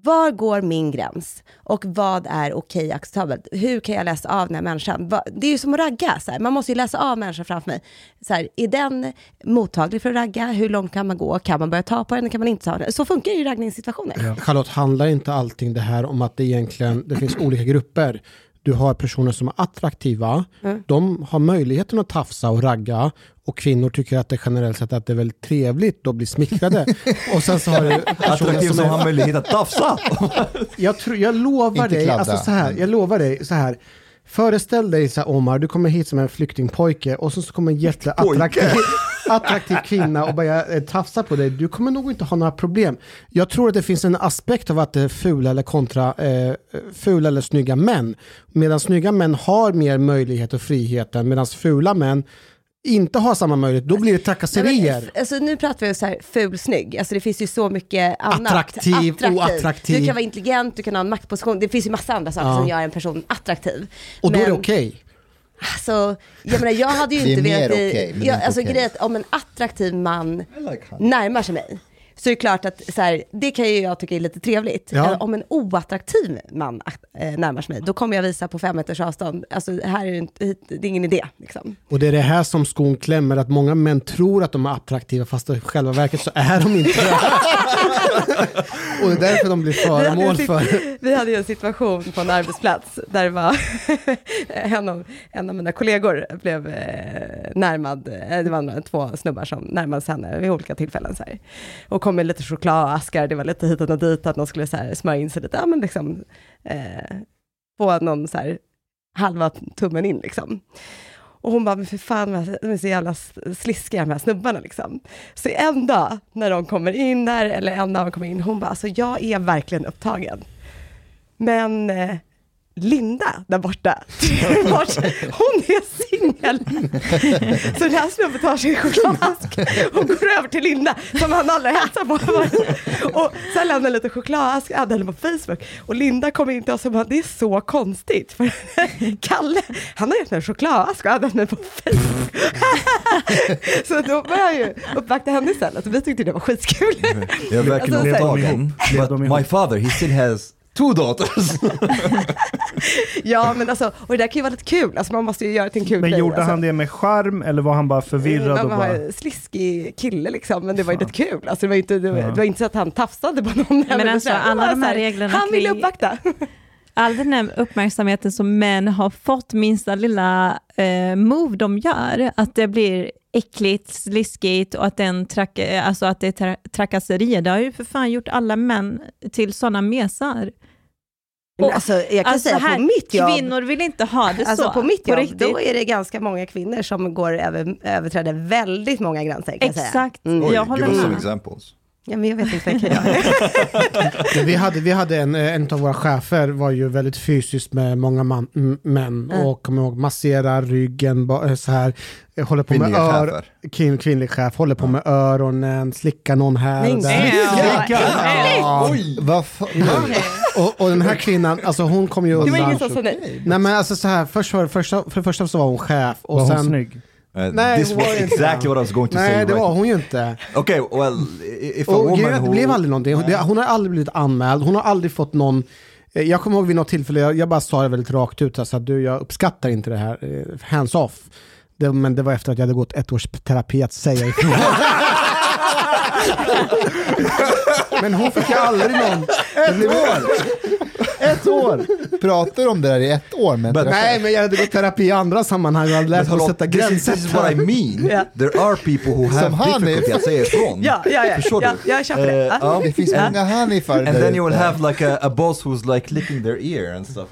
var går min gräns? Och vad är okej acceptabelt? Hur kan jag läsa av den här människan? Det är ju som att ragga. Så här. Man måste ju läsa av människan framför mig. Så här, är den mottaglig för att ragga? Hur långt kan man gå? Kan man börja ta på den? Kan man inte ta den? Så funkar ju raggningssituationer. Ja. Charlotte, handlar inte allting det här om att det finns olika grupper? Du har personer som är attraktiva. Mm. De har möjligheten att tafsa och ragga. Och kvinnor tycker att det generellt sett att det är väldigt trevligt att bli smickrade. Och sen så har du personer som har möjlighet att tafsa. Jag lovar dig så här. Föreställ dig så här, Omar, du kommer hit som en flyktingpojke och så kommer en jätteattraktiv kvinna och börjar tafsa på dig. Du kommer nog inte ha några problem. Jag tror att det finns en aspekt av att det är fula eller snygga män. Medan snygga män har mer möjlighet och friheten, medan fula män inte har samma möjlighet, då blir det trakasserier. Men, alltså, nu pratar vi så här ful-snygg. Alltså, det finns ju så mycket annat. Attraktiv. Oattraktiv. Du kan vara intelligent, du kan ha en maktposition. Det finns ju massa andra saker som gör en person attraktiv. Och då är det okej. Alltså, jag hade ju inte velat... Om en attraktiv man närmar sig mig, så är det klart att så här, det kan ju jag tycka är lite trevligt. Ja. Om en oattraktiv man närmar sig mig, då kommer jag visa på 5 meters avstånd. Alltså, här är det är ingen idé. Liksom. Och det är det här som skon klämmer, att många män tror att de är attraktiva, fast i själva verket så är de inte. Och det är därför de blir föremål för. Vi hade ju en situation på en arbetsplats där det var en av mina kollegor blev närmad. Det var 2 snubbar som närmade henne vid olika tillfällen så här. Och kom med lite chokladaskar, det var lite hit och dit att de skulle så här smörja in sig lite, men liksom på någon så här halva tummen in liksom. Och hon bara, men för fan, de är så jävla sliskiga de här snubbarna liksom. Så en dag när de kommer in där, eller en dag de kommer in, hon bara, alltså jag är verkligen upptagen. Men Linda där borta, hon är singel. fel. Så Rasmus tar sig en chokladask och går över till Linda som han aldrig hälsar på. Och sen lämnar lite chokladask även på Facebook. Och Linda kommer in till oss och bara, det är så konstigt. För Kalle, han har gett en chokladask och även mig på Facebook. Så då började jag ju uppvakta henne istället. Och vi tyckte det var skitkul. Jag verkligen blev alltså, dagen. But my father, he still has 2 daughters. Ja, men alltså, och det där kan ju vara lite kul. Alltså man måste ju göra det till en kul grej. Men gjorde han det med charm eller var han bara förvirrad? Han var bara sliskig kille liksom, men det var ju lite kul. Alltså det var inte så att han tafsade på någon. Men alltså alla de här reglerna han ville uppvakta. All den här uppmärksamheten som män har fått, minsta lilla move de gör, att det blir äckligt, sliskigt och att det är trakasserier. Det har ju för fan gjort alla män till sådana mesar. Och, alltså, jag kan säga här, på mitt jobb, kvinnor vill inte ha det alltså, så. På mitt jobb, då är det ganska många kvinnor som överträder väldigt många gränser. Kan exakt. Jag säga. Mm. Oj, give us some examples. Ja, men jag vet inte vad jag kan göra. Vi hade en av våra chefer var ju väldigt fysiskt med många män och kommer ihåg, masserar ryggen så här, håller på med kvinnlig chef, håller på med öronen, slickar någon här. Och den här kvinnan, alltså hon kom ju undan. Nej men alltså så här, för det första så var hon chef och var sen hon snygg. Nej, this was exactly what I was going to say. Nej, det var hon ju inte. Okej, okay, well, if a woman who... blev aldrig någonting. Hon har aldrig blivit anmäld. Hon har aldrig fått någon... Jag kommer ihåg vid något tillfälle, jag bara sa det väldigt rakt ut. Alltså, jag uppskattar inte det här. Hands off. Men det var efter att jag hade gått 1 års terapi att säga ifrån. Men hon fick aldrig någon... 1 år! Pratar om det där i 1 år. Men nej, men jag hade gått terapi i andra sammanhang och lärt mig att sätta gränser. This is what I mean. Yeah. There are people who have difficulty att säga ifrån. Ja. Förstår du? Jag köper det. Det finns många Hanifar. And then you will have like a boss who's like licking their ear and stuff.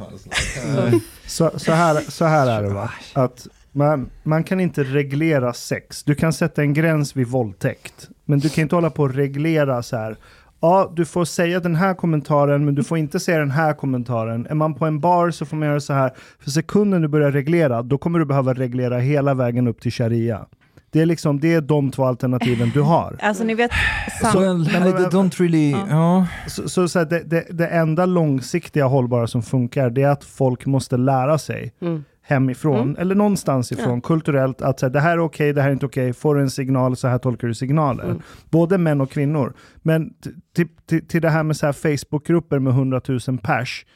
Så här är det va? Att man kan inte reglera sex. Du kan sätta en gräns vid våldtäkt. Men du kan inte hålla på och reglera så här. Ja, du får säga den här kommentaren, men du får inte säga den här kommentaren. Är man på en bar så får man göra så här. För sekunden du börjar reglera, då kommer du behöva reglera hela vägen upp till sharia. Det är liksom, det är de 2 alternativen du har. Alltså ni vet... Så det enda långsiktiga hållbara som funkar, det är att folk måste lära sig hemifrån, eller någonstans ifrån, kulturellt, att så här, det här är okej, det här är inte okej, får du en signal, så här tolkar du signaler. Både män och kvinnor. Men till det här med så här Facebookgrupper med 100,000 pers,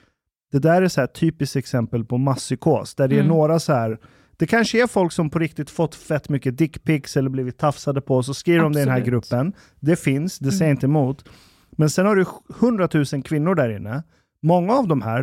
det där är så här typiskt exempel på masspsykos, där det är några så här, det kanske är folk som på riktigt fått fett mycket dickpics eller blivit tafsade på, så skriver de det i den här gruppen. Det finns, det säger inte emot. Men sen har du 100,000 kvinnor där inne. Många av de här,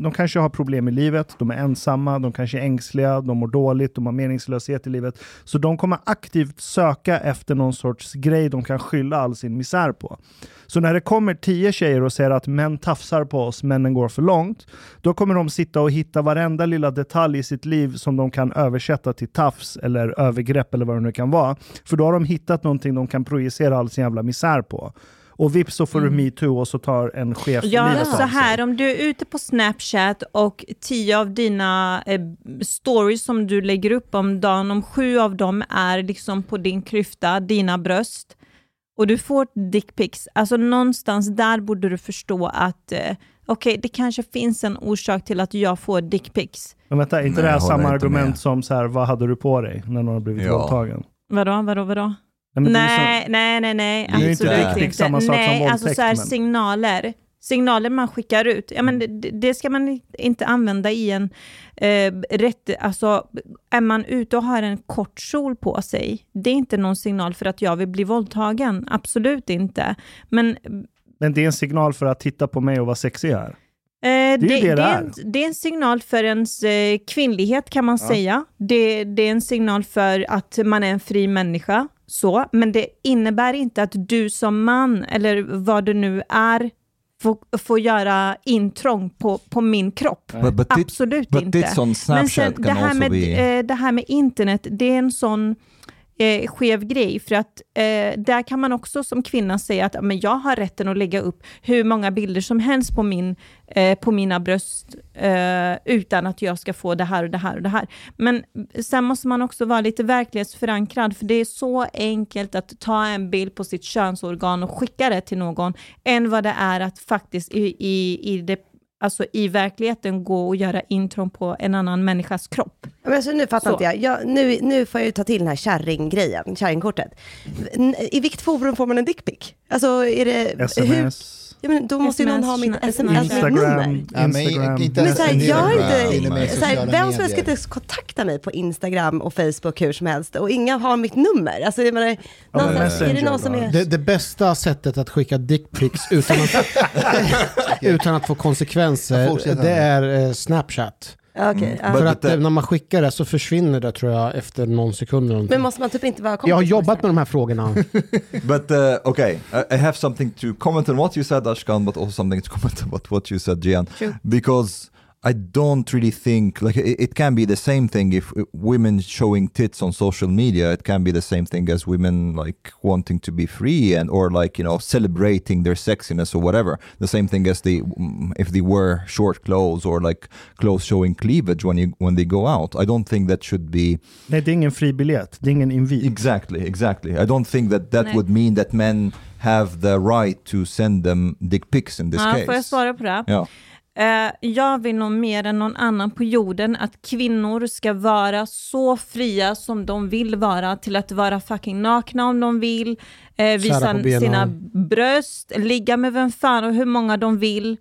de kanske har problem i livet, de är ensamma, de kanske är ängsliga, de mår dåligt, de har meningslöshet i livet. Så de kommer aktivt söka efter någon sorts grej de kan skylla all sin misär på. Så när det kommer 10 tjejer och säger att män tafsar på oss, männen går för långt, då kommer de sitta och hitta varenda lilla detalj i sitt liv som de kan översätta till tafs eller övergrepp eller vad det nu kan vara. För då har de hittat någonting de kan projicera all sin jävla misär på. Och vips så får du MeToo och så tar en chef. Ja, så här, om du är ute på Snapchat och 10 av dina stories som du lägger upp om dagen, om 7 av dem är liksom på din kryfta, dina bröst, och du får dickpics. Alltså någonstans där borde du förstå att okej, det kanske finns en orsak till att jag får dickpics. Men vänta, är inte det här samma argument med som så här, vad hade du på dig när någon har blivit våldtagen? Vadå? Nej. Det är ju inte riktigt samma sak som våldtäkt. Alltså så här, signaler man skickar ut. Ja, men det ska man inte använda i en rätt. Alltså, är man ute och har en kort kjol på sig, det är inte någon signal för att jag vill bli våldtagen. Absolut inte. Men det är en signal för att titta på mig och vara sexig här. Det är en signal för ens kvinnlighet, kan man säga. Det är en signal för att man är en fri människa. Så, men det innebär inte att du som man eller vad du nu är får göra intrång på min kropp. Absolut inte. Men sen, det här med internet, det är en sån skev grej, för att där kan man också som kvinna säga att men jag har rätten att lägga upp hur många bilder som helst på mina bröst utan att jag ska få det här och det här och det här. Men sen måste man också vara lite verklighetsförankrad, för det är så enkelt att ta en bild på sitt könsorgan och skicka det till någon än vad det är att faktiskt i verkligheten gå och göra intron på en annan människas kropp. Men alltså, nu fattar inte jag. Nu får jag ju ta till den här kärringgrejen, kärringkortet. I vilket forum får man en dickpic? Alltså är det... SMS... Ja, men då måste ju någon ha mitt sms-nummer. Vem som helst kan inte kontakta mig på Instagram och Facebook hur som helst. Och inga har mitt nummer. Alltså, jag menar, är det någon som är... Det bästa sättet att skicka dickpics utan att få konsekvenser, det är Snapchat. Okay, för att när man skickar det så försvinner det, tror jag, efter någon sekund. Men måste man typ inte vara kompis? Jag har jobbat med de här frågorna. But okay, I have something to comment on what you said, Ashkan, but also something to comment about what you said, Jiyan. True. Because I don't really think like it can be the same thing if women showing tits on social media. It can be the same thing as women like wanting to be free and or like, you know, celebrating their sexiness or whatever. The same thing as if they wear short clothes or like clothes showing cleavage when they go out. I don't think that should be. Nej, det är ingen fri biljett. Det är ingen invit. Exactly. I don't think that would mean that men have the right to send them dick pics in this case. Får jag svara på det? Ja. Jag vill nog mer än någon annan på jorden att kvinnor ska vara så fria som de vill vara, till att vara fucking nakna om de vill, visa sina bröst, ligga med vem fan och hur många de vill.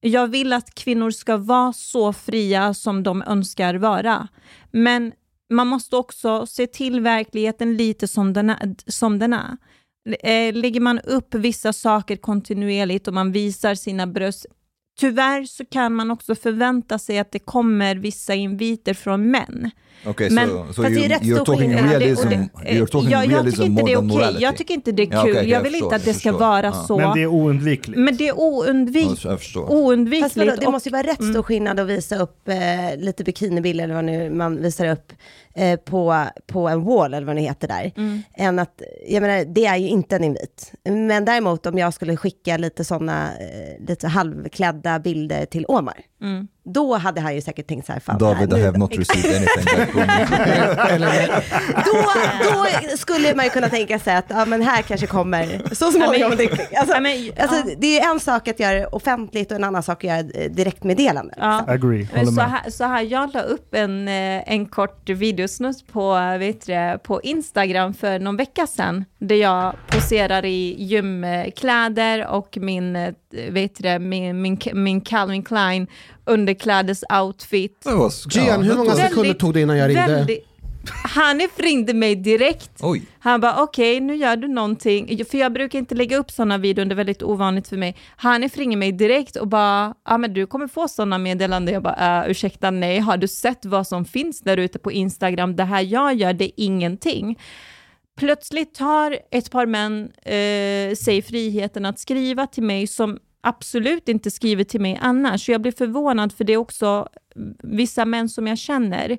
Jag vill att kvinnor ska vara så fria som de önskar vara, men man måste också se till verkligheten lite som den är. Lägger man upp vissa saker kontinuerligt och man visar sina bröst, tyvärr så kan man också förvänta sig att det kommer vissa inviter från män. Okay, men so you're talking realism. Jag tycker inte det är okej. Jag tycker inte det är kul. Okay, jag vill inte att det ska vara så. Men det är oundvikligt. Fast vadå, det måste ju vara rätt stor skillnad att visa upp lite bikinibilder eller vad nu man visar upp på en wall eller vad det heter där. Än att, jag menar, det är ju inte en invit. Men däremot om jag skulle skicka lite sådana lite halvklädda bilder till Omar. Mm. Då hade han ju säkert tänkt så här, fan, David, I have not received anything. då skulle man ju kunna tänka sig att ja, men här kanske kommer så småningom. Alltså, det är en sak att göra det offentligt och en annan sak att göra direktmeddelanden. Ja. Agree. Så här jag la upp en kort videosnutt på Instagram för någon vecka sedan där jag poserar i gymkläder och min Calvin Klein underklädesoutfit. Jiyan, hur många sekunder tog det innan jag ringde? Hanif ringde mig direkt. Oj. Han bara, okej, nu gör du någonting. För jag brukar inte lägga upp sådana videor, det är väldigt ovanligt för mig. Hanif ringer mig direkt och bara, ja, men du kommer få sådana meddelanden. Jag bara, ursäkta, nej, har du sett vad som finns där ute på Instagram? Det här jag gör, det är ingenting. Plötsligt tar ett par män sig friheten att skriva till mig som absolut inte skrivit till mig annars. Så jag blir förvånad, för det är också vissa män som jag känner.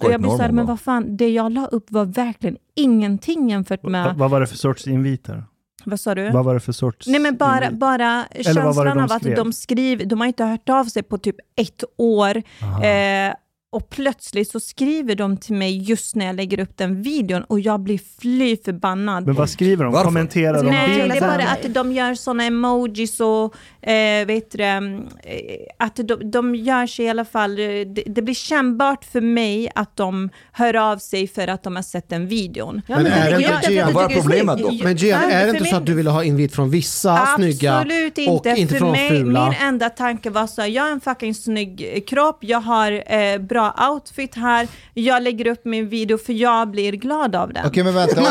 Och jag blir såhär, men vad fan, det jag la upp var verkligen ingenting jämfört med... Vad var det för sorts inviter? Vad sa du? Vad var det för sorts... Nej, men bara känslan av att de har inte hört av sig på typ 1 år. Och plötsligt så skriver de till mig just när jag lägger upp den videon och jag blir fly förbannad. Men vad skriver de? Varför? Kommenterar de? Nej, det är bara att de gör såna emojis och att de gör sig i alla fall, det blir kännbart för mig att de hör av sig för att de har sett den videon. Ja, men är det inte, Jiyan, vad är problemet då? Men Jiyan, är det inte så att du ville ha invit från vissa snygga och inte från fula? Min enda tanke var så här, jag har en fucking snygg kropp, jag har bra outfit här. Jag lägger upp min video för jag blir glad av den. Okej, men vänta.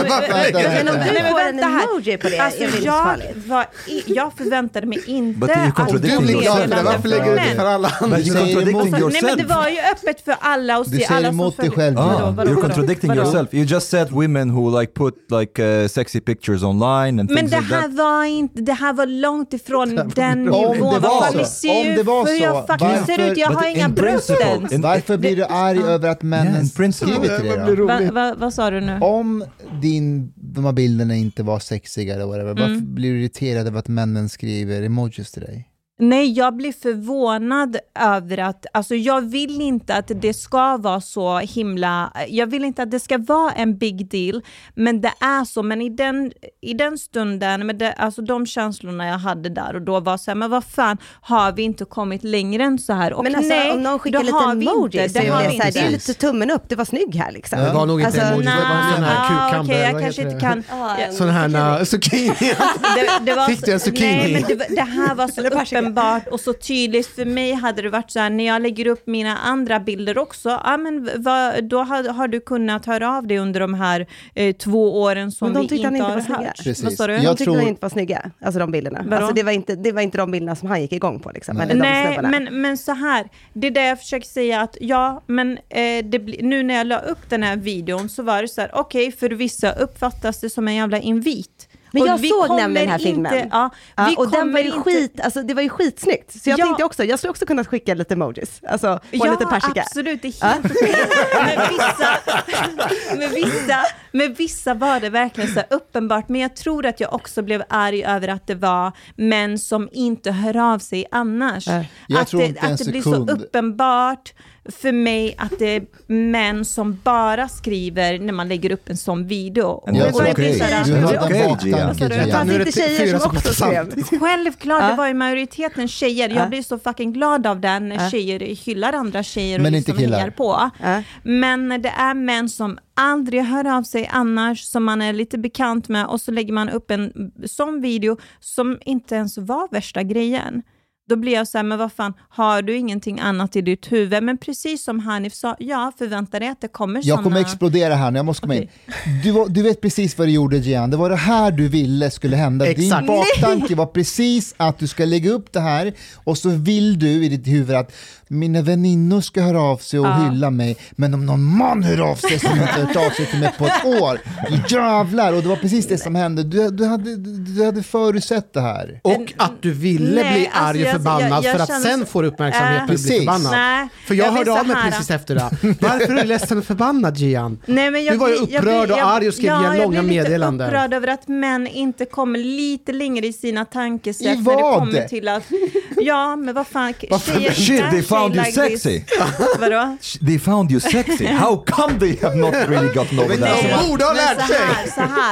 Jag förväntade mig inte att du blir glad. Varför lägger du för alla andra? Nej, men det var ju öppet för alla och se alla som följer. You're contradicting yourself. You just said women who like put like sexy pictures online and things like that. Men det här var långt ifrån den nivån. Om det var så. Jag har inga brösten. Varför blir du arg över att männen skriver till dig då? Vad sa du nu? Om de här bilderna inte var sexiga eller whatever, varför blir du irriterad över att männen skriver emojis till dig? Nej, jag blir förvånad över att, alltså jag vill inte att det ska vara så himla, jag vill inte att det ska vara en big deal, men det är så, men i den stunden, men det, alltså de känslorna jag hade där och då var så här, men vad fan, har vi inte kommit längre än så här? Och men alltså, nej, om någon skickar lite emojis, det är lite tummen upp, det var snygg här liksom. Ja. Det var nog inte emojis, det var sån här cucumber. Okej, jag kanske inte kan. Sån här zucchini. Riktiga zucchini. Nej, men det här var så uppenbart. Och så tydligt för mig hade det varit så här, när jag lägger upp mina andra bilder också, då har du kunnat höra av dig under de här 2 åren som vi inte har hört. De tyckte inte var snygga, alltså de bilderna. Alltså, det var inte de bilderna som han gick igång på. Liksom. Nej, men så här, det är det jag försöker säga, att nu när jag la upp den här videon så var det så här, okej, för vissa uppfattas det som en jävla invit. Men jag såg nämligen den här filmen. Och den var ju det var ju skitsnyggt. Så jag tänkte också, jag skulle också kunna skicka lite emojis. Alltså, lite persika. Absolut, det är Med vissa var det verkligen så uppenbart. Men jag tror att jag också blev arg över att det var män som inte hör av sig annars. Att det blir så uppenbart för mig att det är män som bara skriver när man lägger upp en sån video. Det fanns inte tjejer som också skrev. Självklart, det var ju majoriteten tjejer. Jag blir så fucking glad av den när tjejer hyllar andra tjejer och liksom hänger på. Men det är män som aldrig hör av sig annars, som man är lite bekant med, och så lägger man upp en sån video som inte ens var värsta grejen. Då blir jag så här, men vad fan, har du ingenting annat i ditt huvud? Men precis som Hanif sa, jag förväntar dig att det kommer sådana... Jag kommer explodera här nu, jag måste komma in. Du vet precis vad du gjorde, Jiyan. Det var det här du ville skulle hända. Exakt. Din baktanke var precis att du ska lägga upp det här, och så vill du i ditt huvud att mina väninnor ska höra av sig och hylla mig, men om någon man hör av sig som inte hört av sig till mig på ett år, jävlar, och det var precis det som hände. Du hade förutsett det här. Och att du ville bli arg för förbannad för att sen får uppmärksamhet och bli förbannad. Nej, för jag hörde av mig precis efter det. Varför är du ledsen förbannad, Jiyan? Du var ju upprörd och arg och skrev långa meddelanden. Jag blev upprörd över att män inte kommer lite längre i sina tankesätt när det kommer till att men vad fan, shit, they found you sexy. Vadå? They found you sexy. How come they have not really gotten over that? De borde ha lärt sig.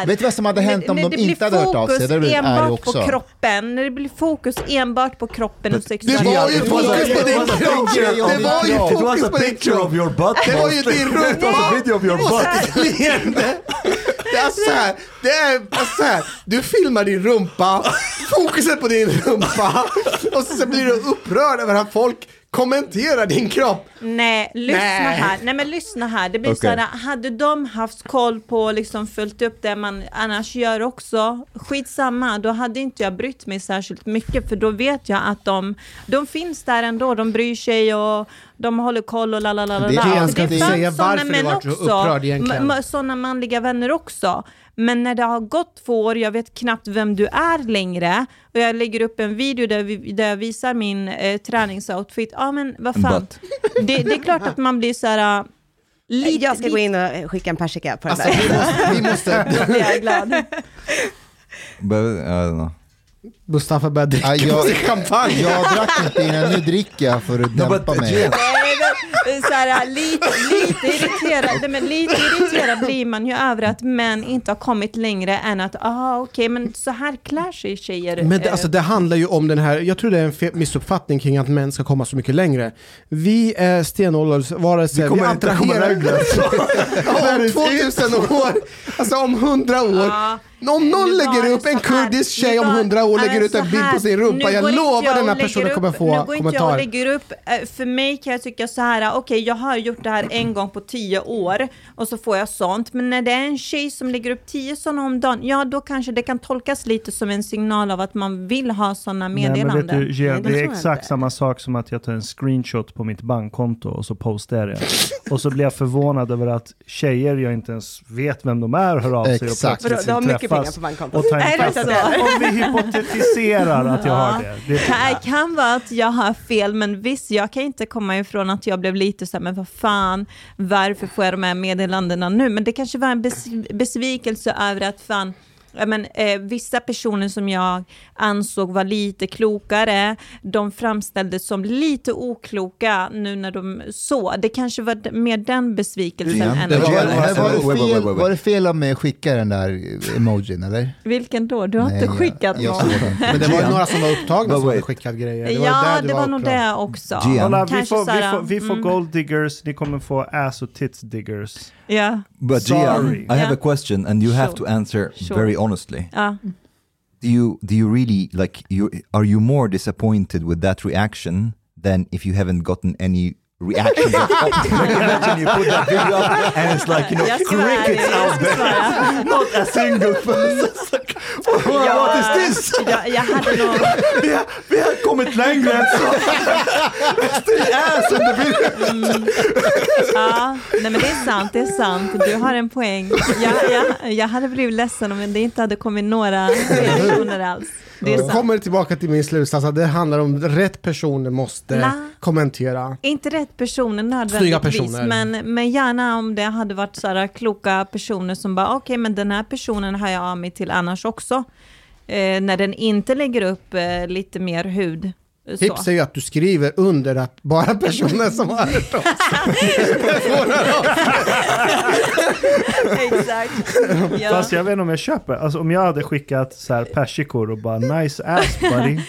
Vet du vad som hade hänt om de inte hade hört av sig? Det blir enbart på kroppen. När det blir fokus enbart på kroppen. Det var ju fokus på din kropp. Det var ju fokus på din kropp. Det var ju din rutt. Det är så här. Du filmar din rumpa. Fokuset på din rumpa. Och så blir du upprörd över att folk kommentera din kropp. Nej, lyssna här. Det blir så här, hade de haft koll på, liksom följt upp det man annars gör också, skitsamma, då hade inte jag brytt mig särskilt mycket, för då vet jag att de finns där ändå, de bryr sig och de håller koll och lalalala. Det fanns sådana män också, sådana manliga vänner också. Men när det har gått 2 år, jag vet knappt vem du är längre, och jag lägger upp en video där jag visar min träningsoutfit. Men vad fan. Det är klart att man blir så här... jag ska gå in och skicka en persika på den där. Vi måste. Då blir jag glad. Mustafa började champagne. Jag drack inte innan, nu dricker jag för att dämpa mig. Så här, lite irriterad blir man ju över att män inte har kommit längre än att men så här klär sig tjejer. Men det handlar ju om den här, jag tror det är en missuppfattning kring att män ska komma så mycket längre. Vi är stenåldersvarelser, vi attraherar om 2000 år, alltså om 100 år. Om någon lägger upp en kurdisk tjej om 100 år, lägger ut en bild på sin rumpa, jag lovar den här personen kommer få kommentarer. Nu går inte jag och lägger upp. För mig kan jag tycka så här, okej, jag har gjort det här en gång på 10 år och så får jag sånt. Men när det är en tjej som lägger upp 10 sådana om dagen, då kanske det kan tolkas lite som en signal av att man vill ha sådana meddelanden. Nej, det är exakt samma sak som att jag tar en screenshot på mitt bankkonto och så postar jag. Och så blir jag förvånad över att tjejer jag inte ens vet vem de är hör av sig. Exakt. Och plötsligt de har mycket pengar på bankkontot. Om vi hypotetiserar att jag har det. Det kan vara att jag har fel, men visst, jag kan inte komma ifrån att jag blev lite så här, men vad fan, varför får jag de här meddelandena nu? Men det kanske var en besvikelse över att fan, men, vissa personer som jag ansåg var lite klokare, de framställdes som lite okloka nu när de så. Det kanske var mer den besvikelsen än det var det fel om jag skickade den där emojin, eller? Vilken då? Du har inte skickat någon. Men det var några som var upptagna som hade skickat grejer. Det var nog det också. Hålla, vi får gold diggers, ni kommer få ass och tits diggers. Yeah. But Jiyan, I have a question and you have to answer very honestly. Do you really like you? Are you more disappointed with that reaction than if you haven't gotten any reaction? Imagine you put that video up and it's like, you know, crickets out there, not a single person. Like, what is this? Jag hade nog. Vi har kommit längre än så. Still ass in the video. Ja, nej, men det är sant. Du har en poäng. Jag hade blivit ledsen om det inte hade kommit några reaktioner alls. Det kommer tillbaka till min slutsats att det handlar om rätt personer måste kommentera. Inte rätt personer nödvändigtvis, men gärna om det hade varit så här kloka personer som bara okej, men den här personen har jag av mig till annars också. När den inte lägger upp lite mer hud. Tips är ju att du skriver under att bara personer som har hört oss. Exakt. Ja. Fast jag vet inte om jag köper. Alltså, om jag hade skickat så här persikor och bara nice ass buddy.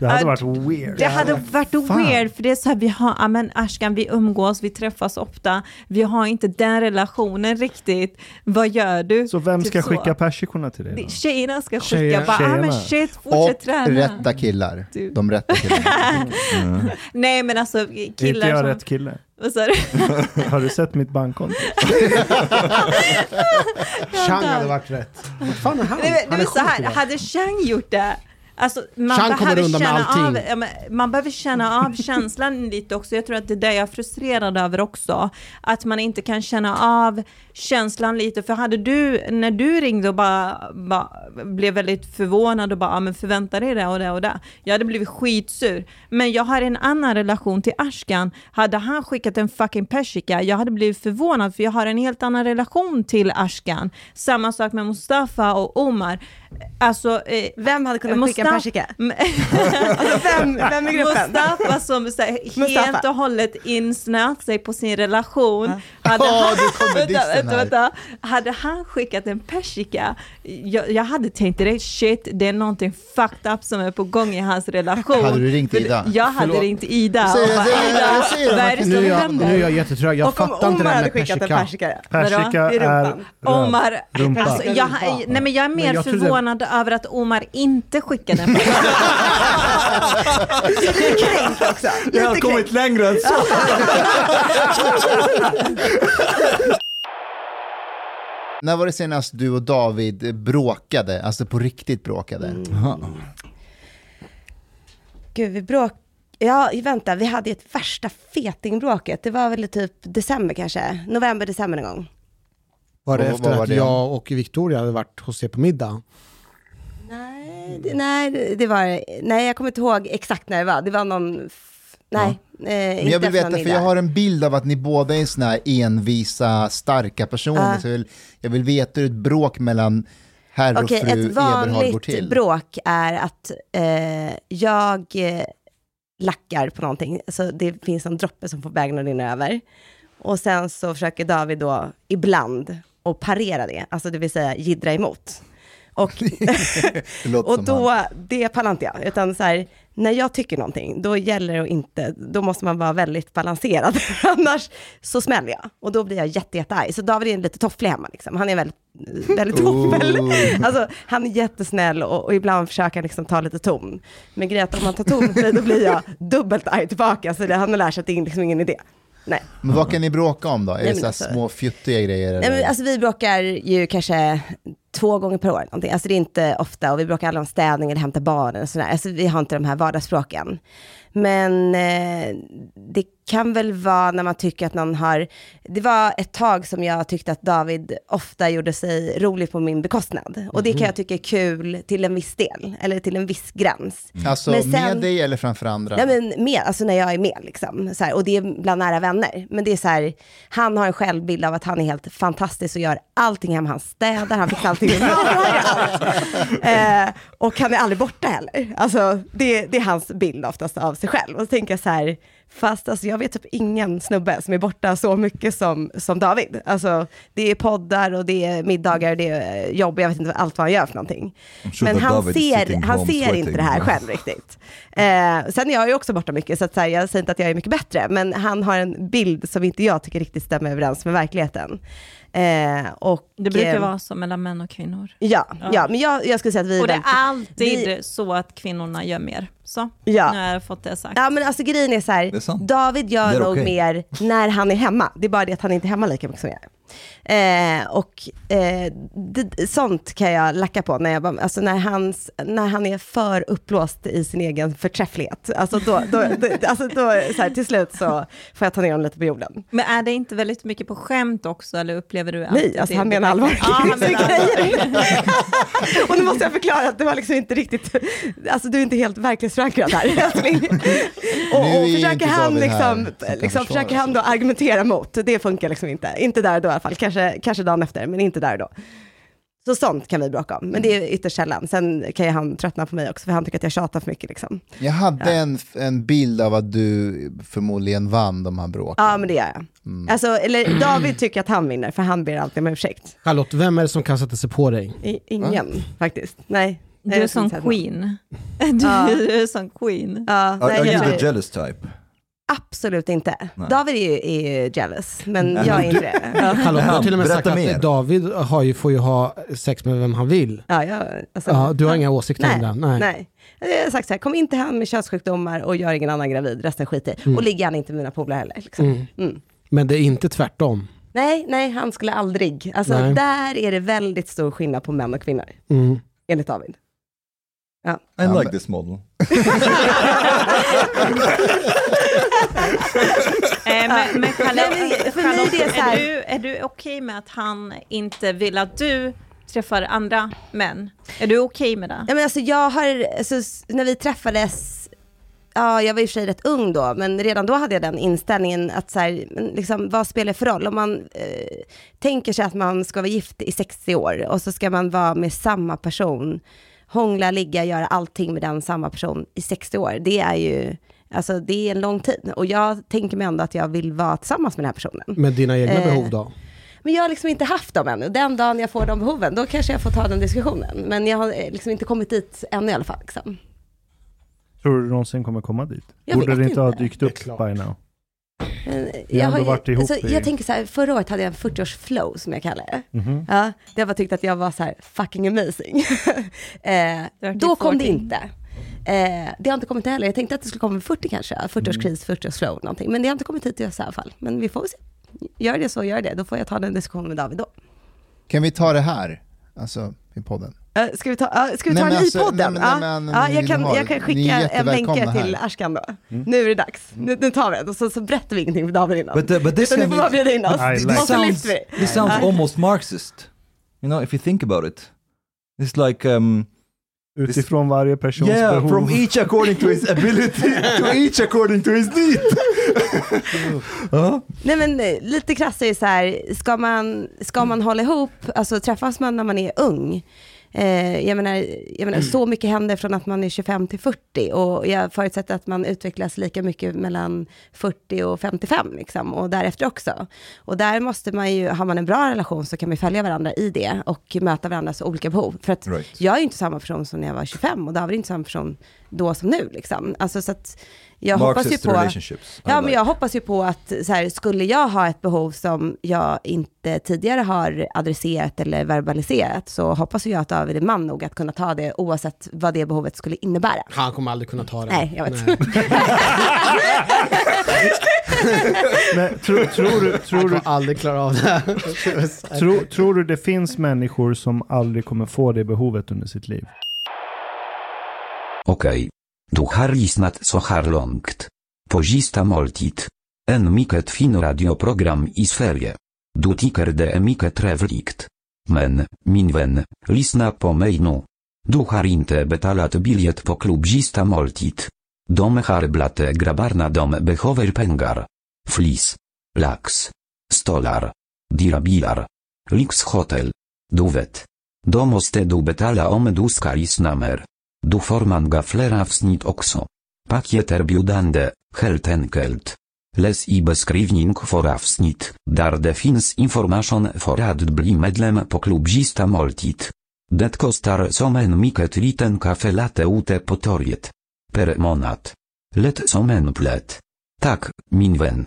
Det hade varit weird. Det hade varit weird, för det är så här, vi har Ashkan, vi umgås, vi träffas ofta. Vi har inte den relationen riktigt. Vad gör du? Så vem ska skicka persikorna till dig? Tjejerna ska skicka. Bara, men shit, fortsätt träna. Och rätta killar. De rätta. Mm. Nej, men alltså killar. Inte jag som... rätt kille. Har du sett mitt bankkonto? Shang hade varit rätt. Vad fan är han? Han är så här, hade Shang gjort det? Alltså, man behöver känna av känslan lite också. Jag tror att det är det jag är frustrerad över också, att man inte kan känna av känslan lite. För hade du, när du ringde och bara blev väldigt förvånad och bara men förvänta dig det och det och det, jag hade blivit skitsur. Men jag har en annan relation till Ashkan. Hade han skickat en fucking persika, jag hade blivit förvånad, för jag har en helt annan relation till Ashkan. Samma sak med Mustafa och Omar. Alltså, vem hade kunnat skicka persika? Vem i gruppen? Mustafa som så här, helt och hållet insnöt sig på sin relation. Hade han skickat en persika, jag hade tänkt direkt, shit, det är någonting fucked up som är på gång i hans relation. Hade du ringt Ida? Jag hade ringt Ida. Nu är jag jättetrög. Jag fattar inte det här med persika. Persika är Omar. Nej, men jag är mer förvånad över att Omar inte skickade den. Jag har kommit längre än så. När var det senast du och David bråkade? Alltså på riktigt bråkade? Gud, vi bråkade. Ja, vänta. Vi hade ett värsta fetingbråket. Det var väl typ december kanske. November, december en gång. Var det efter att jag och Victoria hade varit hos er på middag? Nej, jag kommer inte ihåg exakt när det var. Det var någon... Nej, ja. Men jag vill veta, för jag har en bild av att ni båda är såna här envisa, starka personer. Så jag vill veta hur ett bråk mellan herr och fru Eberhard går till. Ett vanligt bråk är att jag lackar på någonting. Så det finns en droppe som får bägaren att rinna över. Och sen så försöker David då ibland att parera det. Alltså det vill säga jiddra emot. Och då, det pallar inte jag. Utan så här, när jag tycker någonting, då gäller det inte. Då måste man vara väldigt balanserad. Annars så smäller jag. Och då blir jag jättearg. Så David är lite tofflig hemma. Liksom. Han är väldigt toffel. Alltså, han är jättesnäll och ibland försöker han liksom ta lite ton. Men grejen är att om man tar ton för det, då blir jag dubbelt arg tillbaka. Så han har lärt sig att det är liksom ingen idé. Nej. Men vad kan ni bråka om då? Är det så alltså, små fjuttiga grejer? Nej, men alltså, vi bråkar ju kanske 2 gånger per år. Någonting. Alltså, det är inte ofta. Och vi bråkar alla om städning eller hämta barnen. Och sådär. Alltså, vi har inte de här vardagsspråken. Men det kan väl vara när man tycker att någon har... Det var ett tag som jag tyckte att David ofta gjorde sig rolig på min bekostnad. Mm. Och det kan jag tycka är kul till en viss del. Eller till en viss gräns. Mm. Alltså men sen, med dig eller framför andra? Nej, men med, alltså när jag är med liksom. Så här, och det är bland nära vänner. Men det är så här, han har en självbild av att han är helt fantastisk och gör allting hemma. Han städar, han fixar allting. Och han är aldrig borta heller. Alltså det är hans bild oftast av sig själv. Och så tänker jag så här... Fast alltså, jag vet typ ingen snubbe som är borta så mycket som David. Alltså, det är poddar och det är middagar och det är jobb. Jag vet inte allt vad han gör för någonting. Men han ser inte det här själv riktigt. Sen är jag ju också borta mycket. Så att, så här, jag säger inte att jag är mycket bättre. Men han har en bild som inte jag tycker riktigt stämmer överens med verkligheten. Och det brukar vara så mellan män och kvinnor. Ja, men jag skulle säga att vi... Och det är alltid så att kvinnorna gör mer. Så, ja. Nu har jag fått det sagt. Ja, men alltså grejen är så här, är David gör nog mer när han är hemma. Det är bara det att han inte är hemma lika mycket som jag är. Sånt kan jag lacka på alltså när han är för uppblåst i sin egen förträfflighet, alltså då så här, till slut så får jag ta ner honom lite på jorden. Men är det inte väldigt mycket på skämt också, eller upplever du? Nej, alltså han menar allvar. Och nu måste jag förklara att det var liksom inte riktigt, alltså du är inte helt verklighetsförankrad här. och försöker han då argumentera mot, det funkar liksom inte där då i alla fall, kanske dagen efter, men inte där då. Så sånt kan vi bråka om, men det är ytterst sällan. Sen kan han tröttna på mig också, för han tycker att jag tjatar för mycket liksom. Jag hade en bild av att du förmodligen vann de här bråken. Ja, men det gör jag. Mm. Alltså, eller David tycker att han vinner, för han ber alltid om ursäkt. Charlotte, vem är det som kan sätta sig på dig? Ingen, faktiskt. Nej. Du är som queen. Du är som queen. Are you the jealous type? Absolut inte. Nej. David är ju jealous, men jag är inte det. Charlotte har till och med sagt att David får ju ha sex med vem han vill. Du har inga åsikter om det. Nej. Jag har sagt så här, kom inte hem med könssjukdomar och gör ingen annan gravid, resten skiter. Och ligger han inte med mina polare heller. Liksom. Mm. Men det är inte tvärtom. Nej, han skulle aldrig. Alltså där är det väldigt stor skillnad på män och kvinnor. Mm. Enligt David. Ja. I like this model. Men Charlotte, är du okej med att han inte vill att du träffar andra män? Är du okej med det? Ja, men alltså när vi träffades, jag var i och för sig rätt ung då, men redan då hade jag den inställningen att så här, liksom, vad spelar för roll? Om man tänker sig att man ska vara gift i 60 år och så ska man vara med samma person, hångla, ligga, göra allting med den samma person i 60 år. Det är ju... Alltså det är en lång tid. Och jag tänker mig ändå att jag vill vara tillsammans med den här personen. Men dina egna behov då? Men jag har liksom inte haft dem ännu. Den dagen jag får de behoven, då kanske jag får ta den diskussionen. Men jag har liksom inte kommit dit ännu i alla fall. Liksom. Tror du någonsin kommer komma dit? Borde det inte ha dykt upp by now? Jag tänker så här, förra året hade jag en 40-års flow som jag kallar det. Mm-hmm. Ja, det var tyckt att jag var så här fucking amazing. Då kom det inte. Det har inte kommit heller. Jag tänkte att det skulle komma 40 kanske, 40-årskris, 40-års flow någonting. Men det har inte kommit hit i alla fall. Men vi får se. Gör det, då får jag ta den diskussionen med David då. Kan vi ta det här? Alltså i podden. Ska vi ta den i podden? Jag kan skicka en länk till Ashkan då. Mm. Nu är det dags. Nu tar vi det. Och så berättar vi ingenting för David innan. But this can be in us. This sounds almost Marxist. You know, if you think about it. It's like utifrån varje persons behov. From each according to his ability to each according to his need. Nej, men lite krasst är så här, ska man hålla ihop, alltså träffas man när man är ung. Jag menar så mycket händer från att man är 25 till 40, och jag förutsätter att man utvecklas lika mycket mellan 40 och 55 liksom, och därefter också. Och där måste man ju, har man en bra relation så kan man följa varandra i det och möta varandras olika behov. För att jag är ju inte samma person som när jag var 25, och där var det inte samma person då som nu liksom. Alltså så att jag hoppas ju på jag hoppas ju på att så här, skulle jag ha ett behov som jag inte tidigare har adresserat eller verbaliserat, så hoppas jag att David är man nog att kunna ta det, oavsett vad det behovet skulle innebära. Han kommer aldrig kunna ta det. Nej, jag vet. Men tror du aldrig klara av det? Tror du det finns människor som aldrig kommer få det behovet under sitt liv? Okej. Du har lyssnat så här långt på Sista Måltid, en mycket fin radioprogram i Sverige. Du tycker det är mycket trevligt. Men, min vän, lyssna på mig nu. Du har inte betalat biljett på klubb Sista Måltid. De här blate grabbarna de behöver pengar. Flis. Lax. Stolar. Dirabilar. Lyxhotell. Du vet. De måste du betala om du ska lyssna mer. Du får många fler avsnitt också. Paket erbjudande, helt enkelt. Läs i beskrivning för avsnitt, där det finns information för att bli medlem på klubb Sista Måltid. Det kostar som en mycket liten kaffe latte ute på torget. Per månad. Lätt som en plätt. Tak, min vän.